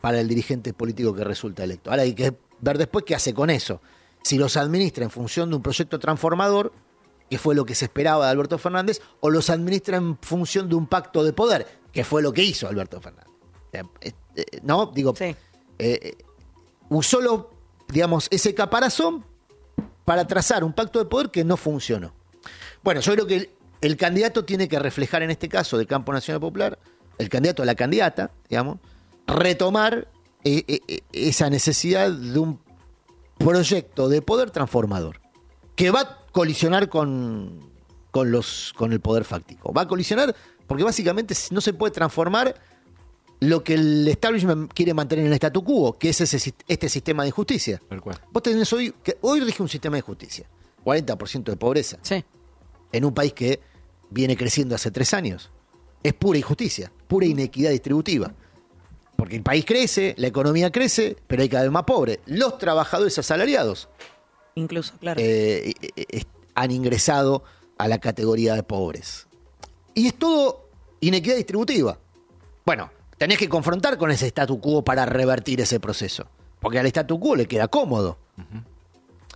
para el dirigente político que resulta electo. Ahora hay que ver después qué hace con eso. Si los administra en función de un proyecto transformador, que fue lo que se esperaba de Alberto Fernández, o los administra en función de un pacto de poder, que fue lo que hizo Alberto Fernández. O sea, eh, eh, no, digo, sí. eh, usó lo, digamos, ese caparazón para trazar un pacto de poder que no funcionó. Bueno, yo creo que el, el candidato tiene que reflejar en este caso del campo nacional popular, el candidato a la candidata, digamos, retomar eh, eh, esa necesidad de un proyecto de poder transformador, que va a colisionar con, con, los, con el poder fáctico. Va a colisionar porque básicamente no se puede transformar lo que el establishment quiere mantener en el statu quo, que es ese, este sistema de injusticia. ¿Por cuál? Vos tenés hoy, que hoy rige un sistema de injusticia, cuarenta por ciento de pobreza, sí. en un país que viene creciendo hace tres años. Es pura injusticia, pura inequidad distributiva. Porque el país crece, la economía crece, pero hay cada vez más pobres. Los trabajadores asalariados incluso, claro. Eh, eh, han ingresado a la categoría de pobres. Y es todo inequidad distributiva. Bueno, tenés que confrontar con ese statu quo para revertir ese proceso. Porque al statu quo le queda cómodo. Uh-huh.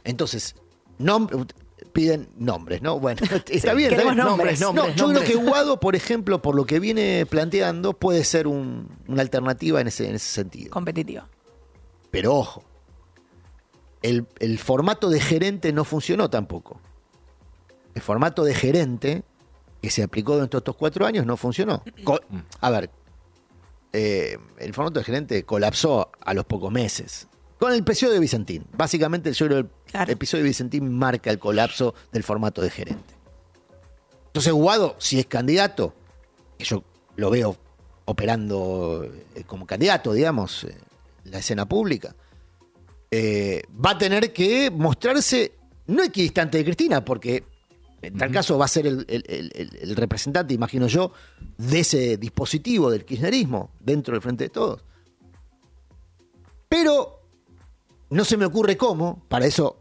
Entonces, nom- piden nombres, ¿no? Bueno, está sí, bien. Queremos nombres, nombres, nombres, no, nombres. Yo creo que Wado, por ejemplo, por lo que viene planteando, puede ser un, una alternativa en ese, en ese sentido. Competitiva. Pero ojo, el, el formato de gerente no funcionó tampoco. El formato de gerente que se aplicó durante estos cuatro años no funcionó. Co- a ver, eh, el formato de gerente colapsó a los pocos meses. Con el episodio de Vicentín. Básicamente, yo creo que el claro. episodio de Vicentín marca el colapso del formato de gerente. Entonces, Wado, si es candidato, que yo lo veo operando como candidato, digamos, en la escena pública, eh, va a tener que mostrarse no equidistante de Cristina, porque en tal uh-huh. caso va a ser el, el, el, el representante, imagino yo, de ese dispositivo del kirchnerismo dentro del Frente de Todos. Pero no se me ocurre cómo, para eso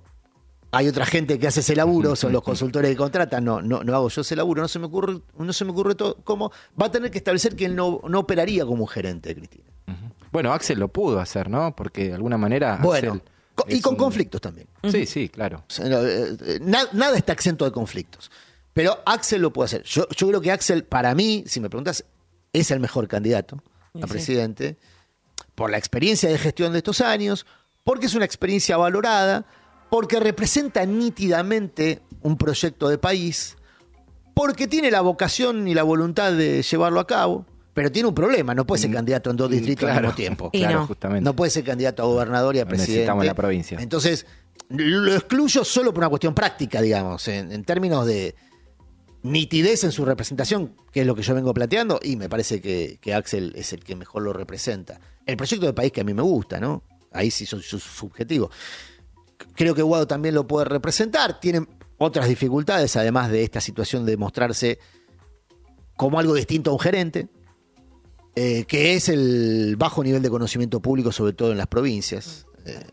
hay otra gente que hace ese laburo, son los consultores que contratan, no, no, no hago yo ese laburo, no se me ocurre, no se me ocurre todo, cómo va a tener que establecer que él no, no operaría como un gerente, Cristina. Bueno, Axel lo pudo hacer, ¿no? Porque de alguna manera... Bueno, Axel y con un... conflictos también. Sí, sí, claro. Nada, nada está exento de conflictos, pero Axel lo puede hacer. Yo, yo creo que Axel, para mí, si me preguntas, es el mejor candidato a sí. presidente, por la experiencia de gestión de estos años, porque es una experiencia valorada, porque representa nítidamente un proyecto de país, porque tiene la vocación y la voluntad de llevarlo a cabo, pero tiene un problema, no puede ser candidato en dos distritos claro, al mismo tiempo. Claro, no. justamente. No puede ser candidato a gobernador y a presidente. Necesitamos la provincia. Entonces, lo excluyo solo por una cuestión práctica, digamos, en, en términos de nitidez en su representación, que es lo que yo vengo planteando, y me parece que, que Axel es el que mejor lo representa. El proyecto de país que a mí me gusta, ¿no? Ahí sí son sus subjetivos. Creo que Wado también lo puede representar. Tienen otras dificultades, además de esta situación de mostrarse como algo distinto a un gerente, eh, que es el bajo nivel de conocimiento público, sobre todo en las provincias. Eh,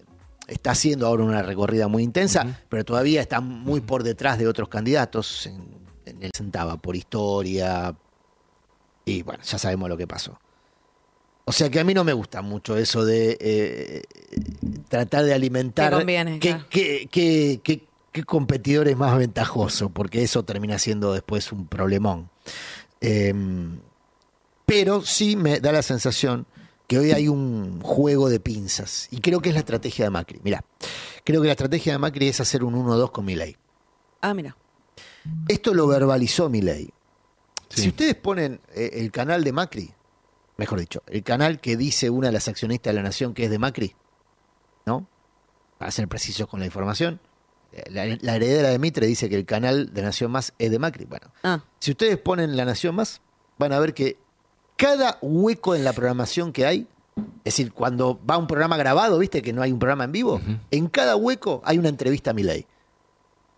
está haciendo ahora una recorrida muy intensa, uh-huh. pero todavía está muy por detrás de otros candidatos. En, en el centavo, por historia. Y bueno, ya sabemos lo que pasó. O sea que a mí no me gusta mucho eso de eh, tratar de alimentar conviene, qué, claro. qué, qué, qué, qué competidor es más ventajoso, porque eso termina siendo después un problemón. Eh, pero sí me da la sensación que hoy hay un juego de pinzas, y creo que es la estrategia de Macri. Mirá, creo que la estrategia de Macri es hacer un uno dos con Milei. Ah, mira. Esto lo verbalizó Milei. Sí. Si ustedes ponen el canal de Macri... Mejor dicho, el canal que dice una de las accionistas de La Nación que es de Macri, ¿no? Para ser precisos con la información, la, la heredera de Mitre dice que el canal de Nación Más es de Macri. Bueno, ah. si ustedes ponen La Nación Más, van a ver que cada hueco en la programación que hay, es decir, cuando va un programa grabado, ¿viste? Que no hay un programa en vivo, uh-huh. en cada hueco hay una entrevista a Milei.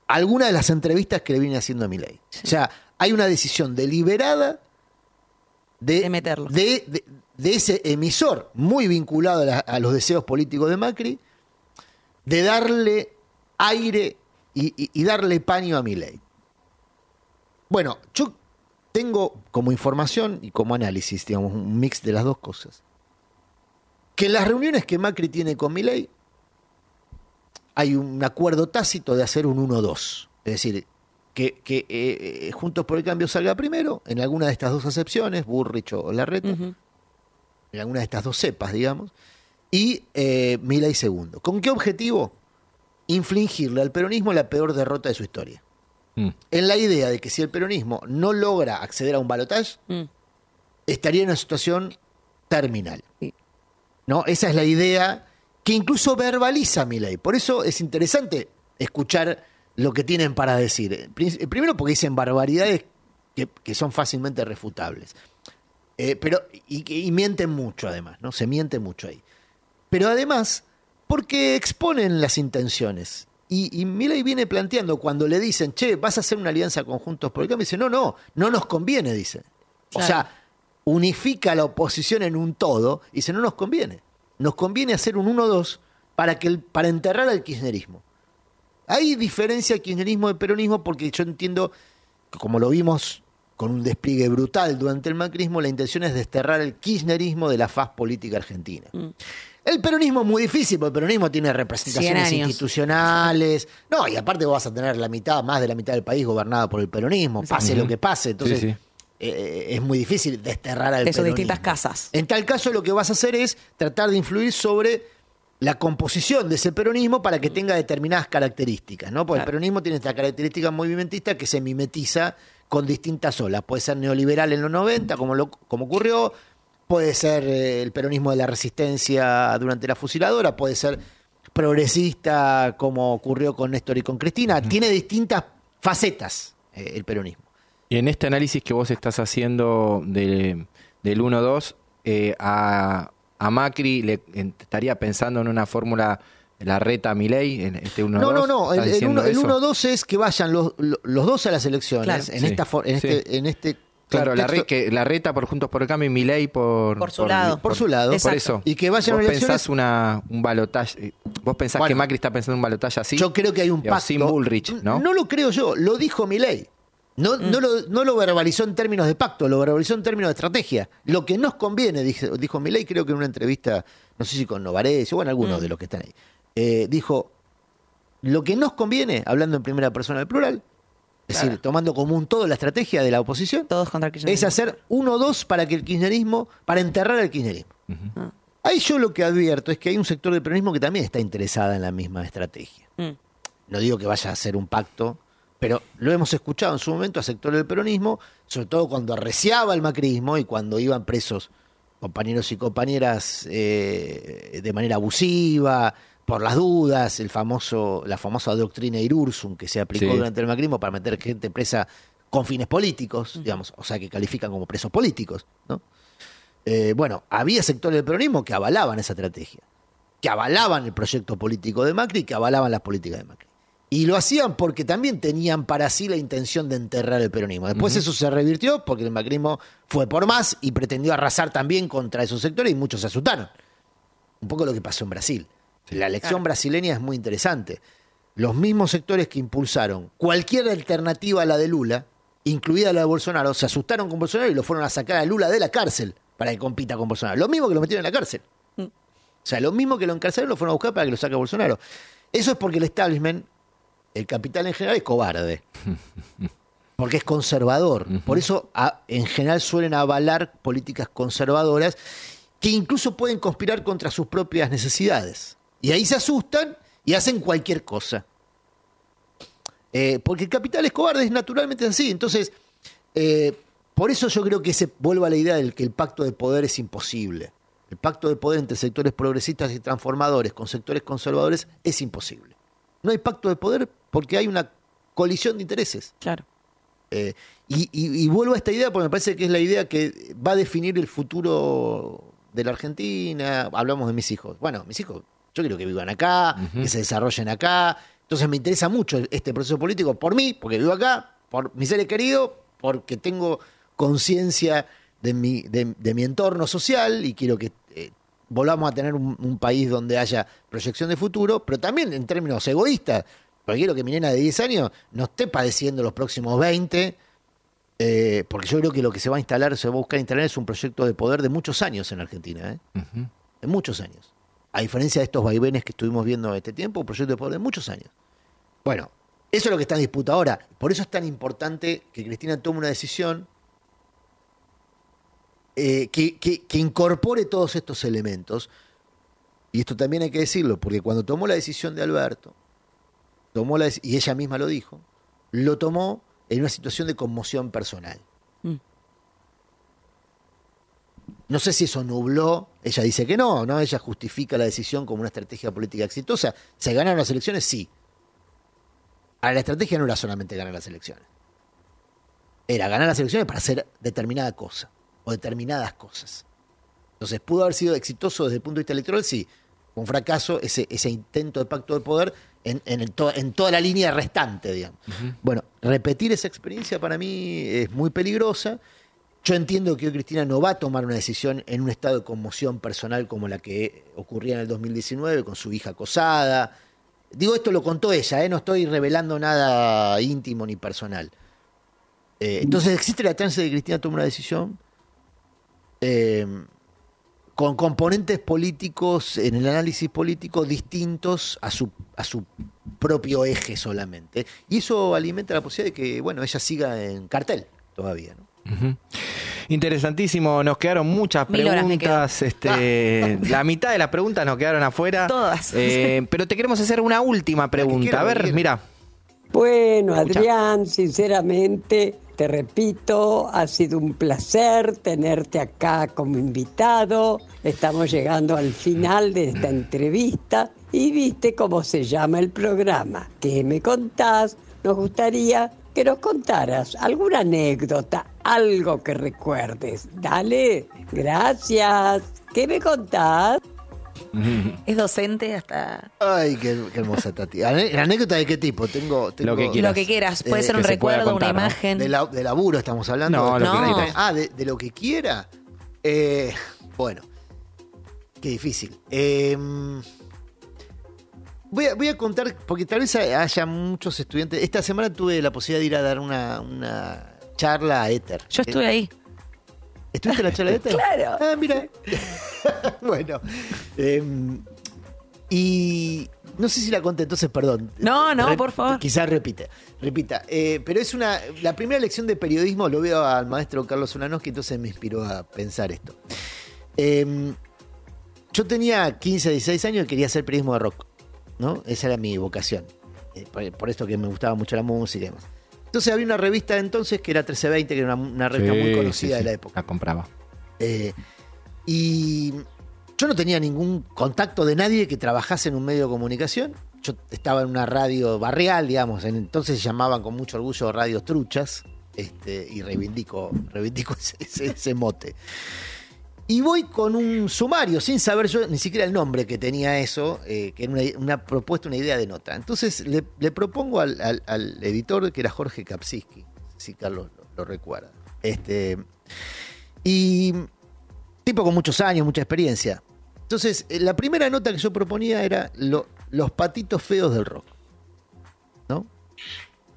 Alguna de las entrevistas que le viene haciendo a Milei. Sí. O sea, hay una decisión deliberada De, de meterlo. De, de, de ese emisor muy vinculado a, la, a los deseos políticos de Macri, de darle aire y, y, y darle paño a Milei. Bueno, yo tengo como información y como análisis, digamos, un mix de las dos cosas, que en las reuniones que Macri tiene con Milei hay un acuerdo tácito de hacer un uno dos. Es decir, que, que eh, Juntos por el Cambio salga primero, en alguna de estas dos acepciones, Burrich o Larreta, uh-huh. en alguna de estas dos cepas, digamos, y eh, Milei segundo. ¿Con qué objetivo? Infligirle al peronismo la peor derrota de su historia. Mm. En la idea de que si el peronismo no logra acceder a un balotaje, mm. estaría en una situación terminal. Sí. ¿No? Esa es la idea que incluso verbaliza Milei. Por eso es interesante escuchar lo que tienen para decir. Primero porque dicen barbaridades que, que son fácilmente refutables. Eh, pero, y, y mienten mucho además, ¿no? Se miente mucho ahí. Pero además, porque exponen las intenciones. Y, y Milei viene planteando, cuando le dicen, che, vas a hacer una alianza con Juntos por el Cambio, dice, no, no, no nos conviene, dice. O claro. sea, unifica a la oposición en un todo, y dice, no nos conviene. Nos conviene hacer un uno dos para, para enterrar al kirchnerismo. Hay diferencia de kirchnerismo y peronismo porque yo entiendo que, como lo vimos con un despliegue brutal durante el macrismo, la intención es desterrar el kirchnerismo de la faz política argentina. Mm. El peronismo es muy difícil, porque el peronismo tiene representaciones institucionales. No, y aparte vos vas a tener la mitad, más de la mitad del país gobernada por el peronismo, pase uh-huh. lo que pase. Entonces sí, sí. Eh, es muy difícil desterrar al peronismo. De distintas casas. En tal caso lo que vas a hacer es tratar de influir sobre la composición de ese peronismo para que tenga determinadas características, ¿no? Porque claro. el peronismo tiene esta característica movimentista que se mimetiza con distintas olas. Puede ser neoliberal en los noventa, como, lo, como ocurrió. Puede ser el peronismo de la resistencia durante la fusiladora, puede ser progresista como ocurrió con Néstor y con Cristina. Tiene distintas facetas eh, el peronismo. Y en este análisis que vos estás haciendo de, del uno dos, eh, a, a Macri le estaría pensando en una fórmula, la reta Milei, en este uno dos. No, no, no. El, el uno dos es que vayan los, los dos a las elecciones. Claro. En, sí, esta, en, sí. este, en este Claro, la, re, que, la reta por Juntos por el Cambio y Milei por, por su por, lado. Por, por su lado. Por eso. Y que vayan a las elecciones. Pensás una, un balotaje, ¿Vos pensás bueno, que Macri está pensando en un balotaje así? Yo creo que hay un pacto. Sin Bullrich, ¿no? No lo creo yo, lo dijo Milei. No, mm. no, lo, no lo verbalizó en términos de pacto, lo verbalizó en términos de estrategia. Lo que nos conviene, dijo, dijo Milei, creo que en una entrevista, no sé si con Novarese o bueno, algunos mm. de los que están ahí, eh, dijo, lo que nos conviene, hablando en primera persona del plural, es claro. decir, tomando como un todo la estrategia de la oposición, todos contra el kirchnerismo, es hacer uno dos para que el kirchnerismo, para enterrar el kirchnerismo. Uh-huh. Ahí yo lo que advierto es que hay un sector del peronismo que también está interesada en la misma estrategia. Mm. No digo que vaya a hacer un pacto, pero lo hemos escuchado en su momento a sector del peronismo, sobre todo cuando arreciaba el macrismo y cuando iban presos compañeros y compañeras eh, de manera abusiva, por las dudas, el famoso, la famosa doctrina Irurzum que se aplicó sí. durante el macrismo para meter gente presa con fines políticos, digamos, o sea que califican como presos políticos, ¿no? Eh, bueno, había sectores del peronismo que avalaban esa estrategia, que avalaban el proyecto político de Macri, que avalaban las políticas de Macri. Y lo hacían porque también tenían para sí la intención de enterrar el peronismo. Después uh-huh. eso se revirtió porque el macrismo fue por más y pretendió arrasar también contra esos sectores y muchos se asustaron. Un poco lo que pasó en Brasil. La elección claro. brasileña es muy interesante. Los mismos sectores que impulsaron cualquier alternativa a la de Lula, incluida la de Bolsonaro, se asustaron con Bolsonaro y lo fueron a sacar a Lula de la cárcel para que compita con Bolsonaro. Lo mismo que lo metieron en la cárcel. O sea, lo mismo que lo encarcelaron, lo fueron a buscar para que lo saque a Bolsonaro. Eso es porque el establishment, el capital en general, es cobarde. Porque es conservador. Por eso, en general, suelen avalar políticas conservadoras que incluso pueden conspirar contra sus propias necesidades. Y ahí se asustan y hacen cualquier cosa. Eh, porque el capital es cobarde, es naturalmente así. Entonces, eh, por eso yo creo que se vuelve a la idea de que el pacto de poder es imposible. El pacto de poder entre sectores progresistas y transformadores con sectores conservadores es imposible. No hay pacto de poder porque hay una colisión de intereses. Claro. Eh, y, y, y vuelvo a esta idea porque me parece que es la idea que va a definir el futuro de la Argentina. Hablamos de mis hijos. Bueno, mis hijos... Yo quiero que vivan acá, uh-huh. que se desarrollen acá. Entonces me interesa mucho este proceso político por mí, porque vivo acá, por mis seres queridos, porque tengo conciencia de mi, de, de mi entorno social y quiero que eh, volvamos a tener un, un país donde haya proyección de futuro, pero también en términos egoístas, porque quiero que mi nena de diez años no esté padeciendo los próximos veinte, eh, porque yo creo que lo que se va a instalar, se va a buscar instalar es un proyecto de poder de muchos años en Argentina, ¿eh? Uh-huh. De muchos años. A diferencia de estos vaivenes que estuvimos viendo este tiempo, un proyecto de poder de muchos años. Bueno, eso es lo que está en disputa ahora. Por eso es tan importante que Cristina tome una decisión eh, que, que, que incorpore todos estos elementos. Y esto también hay que decirlo, porque cuando tomó la decisión de Alberto, tomó la, y ella misma lo dijo, lo tomó en una situación de conmoción personal. Mm. No sé si eso nubló, ella dice que no, no, ella justifica la decisión como una estrategia política exitosa. ¿Se ganaron las elecciones? Sí. Ahora, la estrategia no era solamente ganar las elecciones. Era ganar las elecciones para hacer determinada cosa, o determinadas cosas. Entonces, ¿pudo haber sido exitoso desde el punto de vista electoral? Sí. Fue un fracaso ese, ese intento de pacto de poder en, en, el to, en toda la línea restante, digamos. Uh-huh. Bueno, repetir esa experiencia para mí es muy peligrosa. Yo entiendo que hoy Cristina no va a tomar una decisión en un estado de conmoción personal como la que ocurría en el dos mil diecinueve con su hija acosada, Digo, esto lo contó ella, ¿eh? No estoy revelando nada íntimo ni personal. Eh, entonces, ¿existe la chance de que Cristina tome una decisión? Eh, con componentes políticos, en el análisis político, distintos a su, a su propio eje solamente. Y eso alimenta la posibilidad de que, bueno, ella siga en cartel todavía, ¿no? Uh-huh. Interesantísimo, nos quedaron muchas preguntas, este, ah. la mitad de las preguntas nos quedaron afuera. Todas. Eh, pero te queremos hacer una última pregunta, a ver, mira. Bueno, Adrián, sinceramente, te repito, ha sido un placer tenerte acá como invitado. Estamos llegando al final de esta entrevista y viste cómo se llama el programa. ¿Qué me contás? Nos gustaría que nos contaras alguna anécdota, algo que recuerdes. Dale, gracias. ¿Qué me contás? Es docente hasta... Ay, qué, qué hermosa, Tati. ¿La anécdota de qué tipo? Tengo, tengo... Lo, que lo que quieras. Puede eh, ser un recuerdo, contar, una imagen. ¿No? De, la, de laburo estamos hablando. No, de lo no. que ah, de, de lo que quiera. Eh, bueno, qué difícil. Eh, voy, a, voy a contar, porque tal vez haya muchos estudiantes. Esta semana tuve la posibilidad de ir a dar una, una charla a Éter. Yo estuve eh, ahí. ¿Estuviste en la charla de Éter? Claro. Ah, mira. Bueno. Eh, y no sé si la conté, entonces, perdón. No, no, Rep por favor. Quizás repite, repita. Eh, pero es una... La primera lección de periodismo, lo veo al maestro Carlos Ulanovsky, entonces me inspiró a pensar esto. Eh, yo tenía quince, dieciséis años y quería hacer periodismo de rock, ¿no? Esa era mi vocación. Eh, por, por esto que me gustaba mucho la música y demás. Entonces había una revista de entonces que era trece veinte, que era una, una revista sí, muy conocida sí, sí. de la época. La compraba. Eh, y yo no tenía ningún contacto de nadie que trabajase en un medio de comunicación. Yo estaba en una radio barrial, digamos. Entonces se llamaban con mucho orgullo radios truchas. Este, y reivindico, reivindico ese, ese, ese mote. Y voy con un sumario, sin saber yo ni siquiera el nombre que tenía eso, eh, que era una, una propuesta, una idea de nota. Entonces le, le propongo al, al, al editor, que era Jorge Kapsiski, si Carlos lo, lo recuerda. Este, y tipo con muchos años, mucha experiencia. Entonces, eh, la primera nota que yo proponía era lo, los patitos feos del rock, ¿no?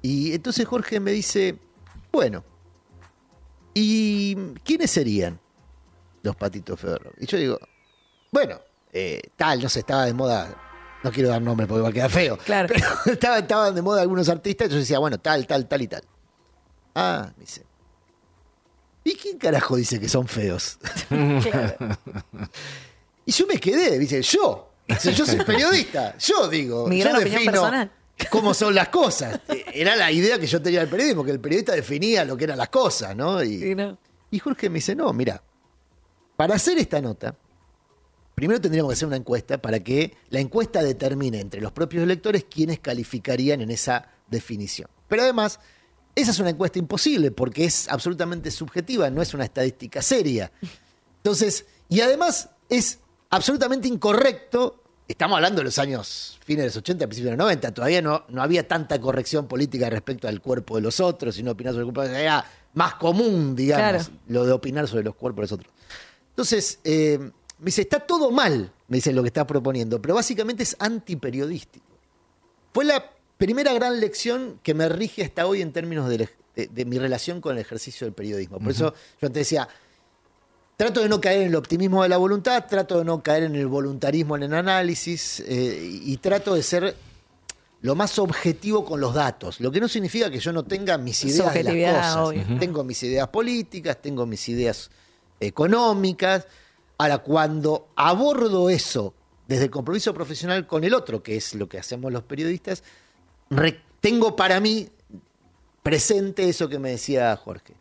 Y entonces Jorge me dice, bueno, ¿y quiénes serían los patitos feos? Y yo digo, bueno, eh, tal, no sé, estaba de moda, no quiero dar nombres porque va a quedar feo. Claro. Pero estaba, estaban de moda algunos artistas, y yo decía, bueno, tal, tal, tal y tal. Ah, me dice, ¿y quién carajo dice que son feos? Claro. Y yo me quedé, dice, yo, dice, yo soy periodista, yo digo, mi gran yo defino personal. Cómo son las cosas. Era la idea que yo tenía del periodismo, que el periodista definía lo que eran las cosas, ¿no? Y, y, no. y Jorge me dice, no, mira, para hacer esta nota, primero tendríamos que hacer una encuesta para que la encuesta determine entre los propios electores quiénes calificarían en esa definición. Pero además, esa es una encuesta imposible porque es absolutamente subjetiva, no es una estadística seria. Entonces, y además es absolutamente incorrecto, estamos hablando de los años fines de los ochenta, principios de los noventa, todavía no, no había tanta corrección política respecto al cuerpo de los otros, y no opinar sobre el cuerpo de los otros, era más común, digamos, claro, lo de opinar sobre los cuerpos de los otros. Entonces, eh, me dice, está todo mal, me dice lo que está proponiendo, pero básicamente es antiperiodístico. Fue la primera gran lección que me rige hasta hoy en términos de, de, de mi relación con el ejercicio del periodismo. Por uh-huh. eso yo antes decía, trato de no caer en el optimismo de la voluntad, trato de no caer en el voluntarismo en el análisis, eh, y trato de ser lo más objetivo con los datos. Lo que no significa que yo no tenga mis ideas de las cosas. Obvio. Tengo mis ideas políticas, tengo mis ideas económicas. Ahora, cuando abordo eso desde el compromiso profesional con el otro, que es lo que hacemos los periodistas, tengo para mí presente eso que me decía Jorge,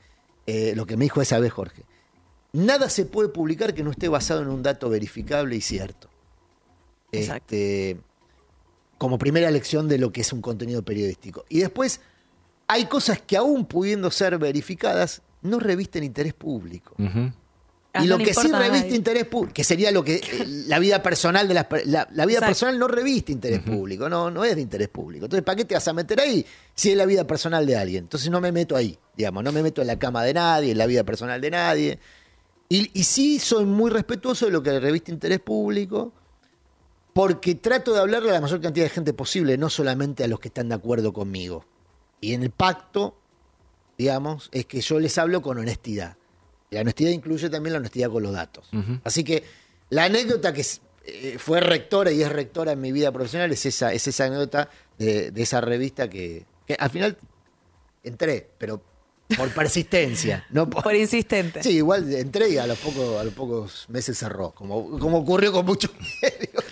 eh, lo que me dijo esa vez Jorge. Nada se puede publicar que no esté basado en un dato verificable y cierto. Exacto. Este, como primera lección de lo que es un contenido periodístico. Y después, hay cosas que aún pudiendo ser verificadas, no revisten interés público. Uh-huh. Y lo no que sí reviste interés público, que sería lo que eh, la vida personal de las la, la vida Exacto. personal no reviste interés uh-huh. público, no, no es de interés público. Entonces, ¿para qué te vas a meter ahí si es la vida personal de alguien? Entonces no me meto ahí, digamos, no me meto en la cama de nadie, en la vida personal de nadie. Y, y sí soy muy respetuoso de lo que reviste interés público. porque trato de hablarle a la mayor cantidad de gente posible, no solamente a los que están de acuerdo conmigo. Y en el pacto, digamos, es que yo les hablo con honestidad. La honestidad incluye también la honestidad con los datos. Uh-huh. Así que la anécdota que fue rectora y es rectora en mi vida profesional es esa, es esa anécdota de, de esa revista que, que al final entré, pero por persistencia. no por, por insistente. Sí, igual entré y a los pocos, a los pocos meses cerró, como, como ocurrió con muchos medios.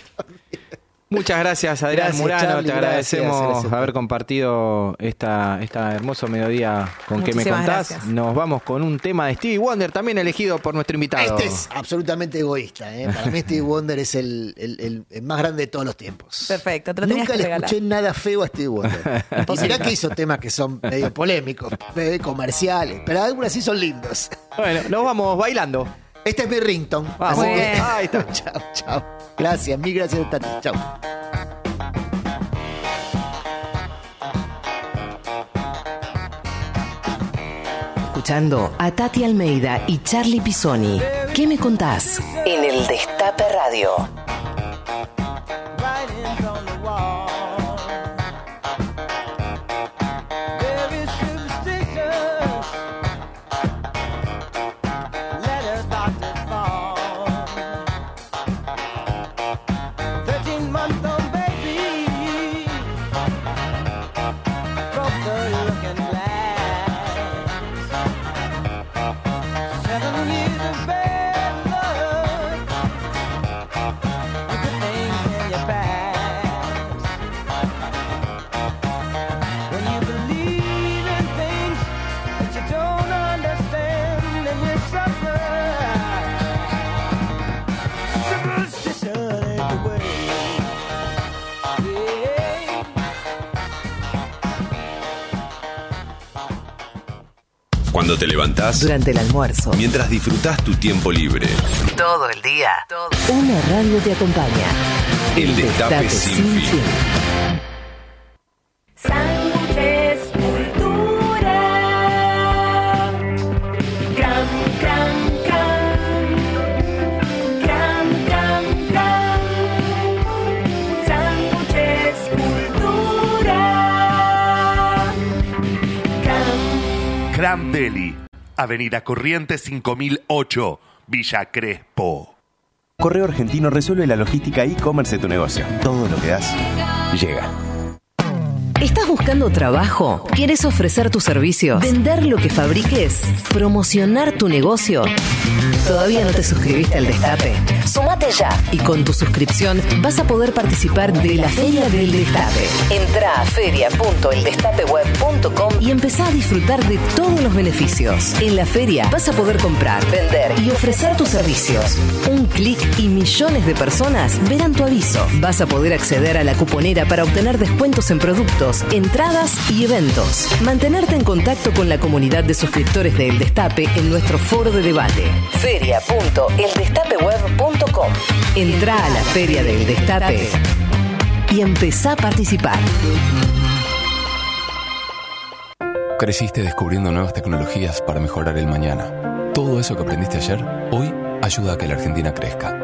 Muchas gracias, Adrián gracias, Murano. Charly, te agradecemos gracias, gracias. haber compartido esta, esta hermoso mediodía con Muchísimas que me contás. Gracias. Nos vamos con un tema de Stevie Wonder, también elegido por nuestro invitado. Este es absolutamente egoísta, ¿eh? Para mí Stevie Wonder es el, el, el más grande de todos los tiempos. Perfecto. Te lo Nunca que le regalar. escuché nada feo a Stevie Wonder. Y mirá que hizo temas que son medio polémicos, medio comerciales, pero algunos sí son lindos. Bueno, nos vamos bailando. Este es mi ringtone. Vamos. Ahí está. Chao, chao. Gracias, mil gracias, Tati. Chao. Escuchando a Tati Almeida y Charly Pisoni. ¿Qué me contás? En el Destape Radio. Cuando te levantás, durante el almuerzo, mientras disfrutás tu tiempo libre, todo el día, todo. Una radio te acompaña. El, el Destape, Destape sin, sin fin. fin. Sándwiches, cultura. Gran, gran, gran. Gran, gran, gran. Sándwiches, cultura. Gran, gran deli. Avenida Corrientes cinco mil ocho, Villa Crespo. Correo Argentino resuelve la logística e-commerce de tu negocio. Todo lo que das, llega. ¿Estás buscando trabajo? ¿Quieres ofrecer tus servicios? ¿Vender lo que fabriques? ¿Promocionar tu negocio? ¿Todavía no te suscribiste al Destape? ¡Sumate ya! Y con tu suscripción vas a poder participar de la Feria del Destape. Entrá a feria punto el destape web punto com y empezá a disfrutar de todos los beneficios. En la feria vas a poder comprar, vender y ofrecer tus servicios. Un clic y millones de personas verán tu aviso. Vas a poder acceder a la cuponera para obtener descuentos en productos, entradas y eventos. Mantenerte en contacto con la comunidad de suscriptores de El Destape en nuestro foro de debate. feria punto el destape web punto com. Entrá a la Feria del Destape y empezá a participar. Creciste descubriendo nuevas tecnologías para mejorar el mañana. Todo eso que aprendiste ayer, hoy ayuda a que la Argentina crezca.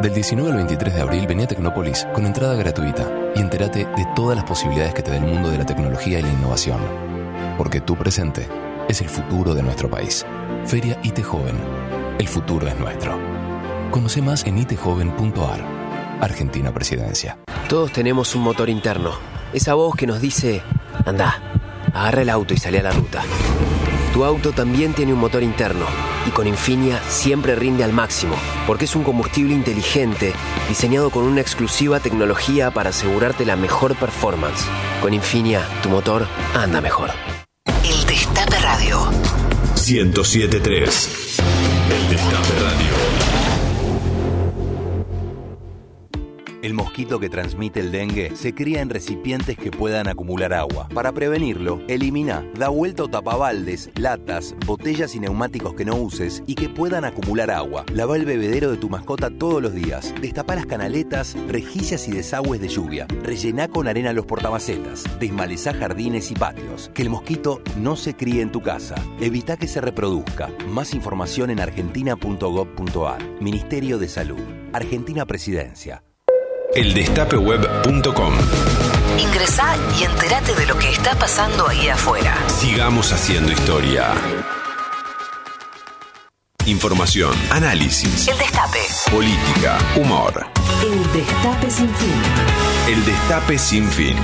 Del diecinueve al veintitrés de abril vení a Tecnópolis con entrada gratuita y entérate de todas las posibilidades que te da el mundo de la tecnología y la innovación. Porque tu presente es el futuro de nuestro país. Feria I T Joven. El futuro es nuestro. Conoce más en i t joven punto a r. Argentina Presidencia. Todos tenemos un motor interno. Esa voz que nos dice, andá, agarra el auto y salí a la ruta. Tu auto también tiene un motor interno. Y con Infinia siempre rinde al máximo. Porque es un combustible inteligente, diseñado con una exclusiva tecnología para asegurarte la mejor performance. Con Infinia, tu motor anda mejor. El Destape Radio. ciento siete punto tres. El Destape Radio. El mosquito que transmite el dengue se cría en recipientes que puedan acumular agua. Para prevenirlo, elimina, da vuelta o tapabaldes, latas, botellas y neumáticos que no uses y que puedan acumular agua. Lava el bebedero de tu mascota todos los días. Destapa las canaletas, rejillas y desagües de lluvia. Rellená con arena los portamacetas. Desmalezá jardines y patios. Que el mosquito no se críe en tu casa. Evita que se reproduzca. Más información en argentina punto gov punto a r. Ministerio de Salud. Argentina Presidencia. el destape web punto com. Ingresá y entérate de lo que está pasando ahí afuera. Sigamos haciendo historia. Información, análisis, El Destape, política, humor. El Destape sin fin. El Destape sin fin.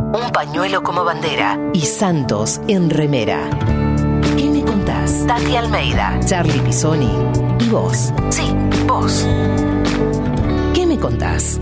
Un pañuelo como bandera y Santos en remera. ¿Qué me contás? Tati Almeida, Charly Pisoni y vos. Sí, vos. ¿Qué me contás?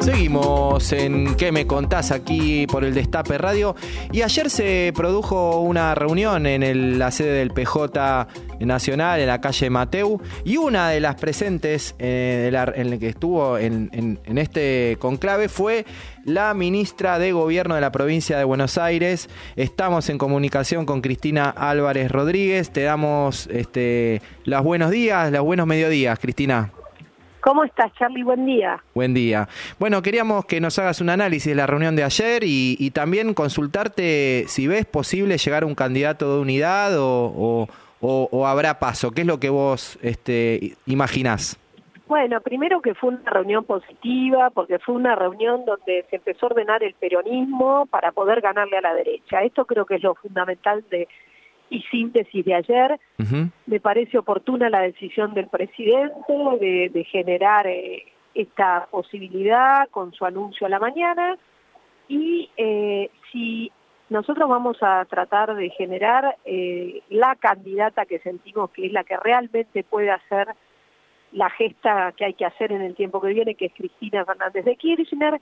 Seguimos en ¿Qué me contás? Aquí por el Destape Radio. Y ayer se produjo una reunión en el, la sede del P J Nacional, en la calle Mateu. Y una de las presentes eh, de la, en la que estuvo en, en, en este conclave fue la ministra de Gobierno de la provincia de Buenos Aires. Estamos en comunicación con Cristina Álvarez Rodríguez. Te damos este, los buenos días, los buenos mediodías, Cristina. ¿Cómo estás, Charly? Buen día. Buen día. Bueno, queríamos que nos hagas un análisis de la reunión de ayer y, y también consultarte si ves posible llegar a un candidato de unidad o, o, o, o habrá paso. ¿Qué es lo que vos este, imaginás? Bueno, primero que fue una reunión positiva, porque fue una reunión donde se empezó a ordenar el peronismo para poder ganarle a la derecha. Esto creo que es lo fundamental de... y síntesis de ayer. Uh-huh. Me parece oportuna la decisión del presidente de, de generar eh, esta posibilidad con su anuncio a la mañana, y eh, si nosotros vamos a tratar de generar eh, la candidata que sentimos que es la que realmente puede hacer la gesta que hay que hacer en el tiempo que viene, que es Cristina Fernández de Kirchner.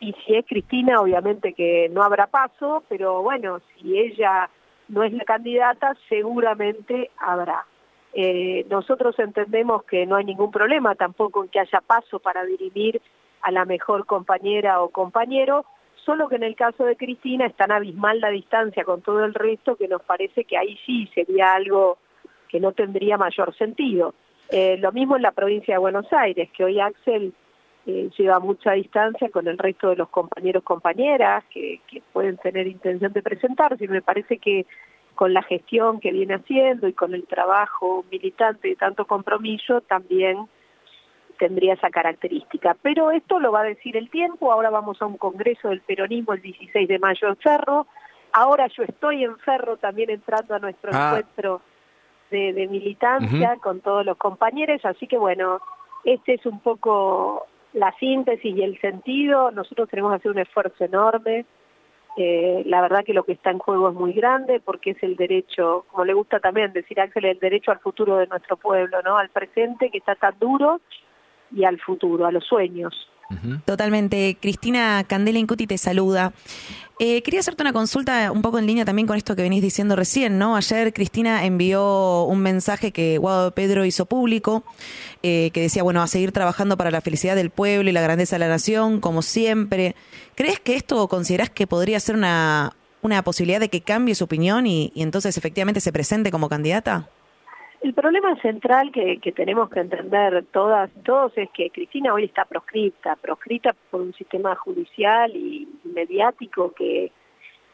Y si es Cristina, obviamente que no habrá paso, pero bueno, si ella no es la candidata, seguramente habrá. Eh, nosotros entendemos que no hay ningún problema tampoco en que haya paso para dirimir a la mejor compañera o compañero, solo que en el caso de Cristina es tan abismal la distancia con todo el resto que nos parece que ahí sí sería algo que no tendría mayor sentido. Eh, lo mismo en la provincia de Buenos Aires, que hoy Axel eh, lleva mucha distancia con el resto de los compañeros, compañeras que, que pueden tener intención de presentarse, y me parece que con la gestión que viene haciendo y con el trabajo militante de tanto compromiso también tendría esa característica. Pero esto lo va a decir el tiempo. Ahora vamos a un congreso del peronismo el dieciséis de mayo en Ferro. Ahora yo estoy en Ferro también entrando a nuestro ah. encuentro de, de militancia. Uh-huh. Con todos los compañeros, así que bueno, este es un poco la síntesis y el sentido. Nosotros tenemos que hacer un esfuerzo enorme. Eh, la verdad que lo que está en juego es muy grande, porque es el derecho, como le gusta también decir a Axel, el derecho al futuro de nuestro pueblo, ¿no? Al presente, que está tan duro, y al futuro, a los sueños. Uh-huh. Totalmente. Cristina, Cande Incuti te saluda. Eh, quería hacerte una consulta un poco en línea también con esto que venís diciendo recién, ¿no? Ayer Cristina envió un mensaje que Wado Pedro hizo público, eh, que decía, bueno, a seguir trabajando para la felicidad del pueblo y la grandeza de la nación, como siempre. ¿Crees que esto, considerás que podría ser una, una posibilidad de que cambie su opinión y, y entonces efectivamente se presente como candidata? El problema central que, que tenemos que entender todas todos es que Cristina hoy está proscripta, proscripta por un sistema judicial y mediático que,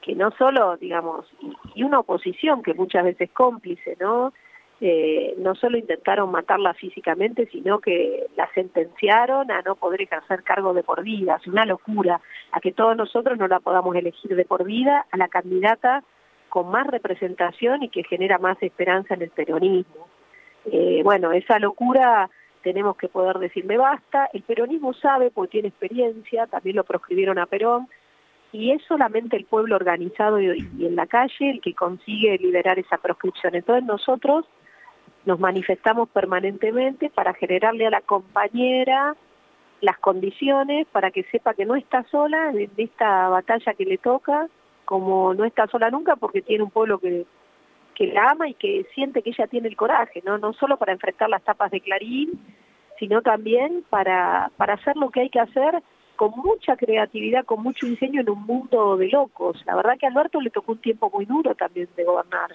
que no solo, digamos, y, y una oposición que muchas veces cómplice, ¿no? Eh, no solo intentaron matarla físicamente, sino que la sentenciaron a no poder ejercer cargo de por vida. Es una locura, a que todos nosotros no la podamos elegir de por vida a la candidata con más representación y que genera más esperanza en el peronismo. Eh, bueno, esa locura tenemos que poder decir, me basta. El peronismo sabe, porque tiene experiencia, también lo proscribieron a Perón, y es solamente el pueblo organizado y, y en la calle el que consigue liberar esa proscripción. Entonces nosotros nos manifestamos permanentemente para generarle a la compañera las condiciones para que sepa que no está sola en esta batalla que le toca, como no está sola nunca, porque tiene un pueblo que, que la ama y que siente que ella tiene el coraje, ¿no? No solo para enfrentar las tapas de Clarín, sino también para, para hacer lo que hay que hacer con mucha creatividad, con mucho ingenio en un mundo de locos. La verdad que a Alberto le tocó un tiempo muy duro también de gobernar.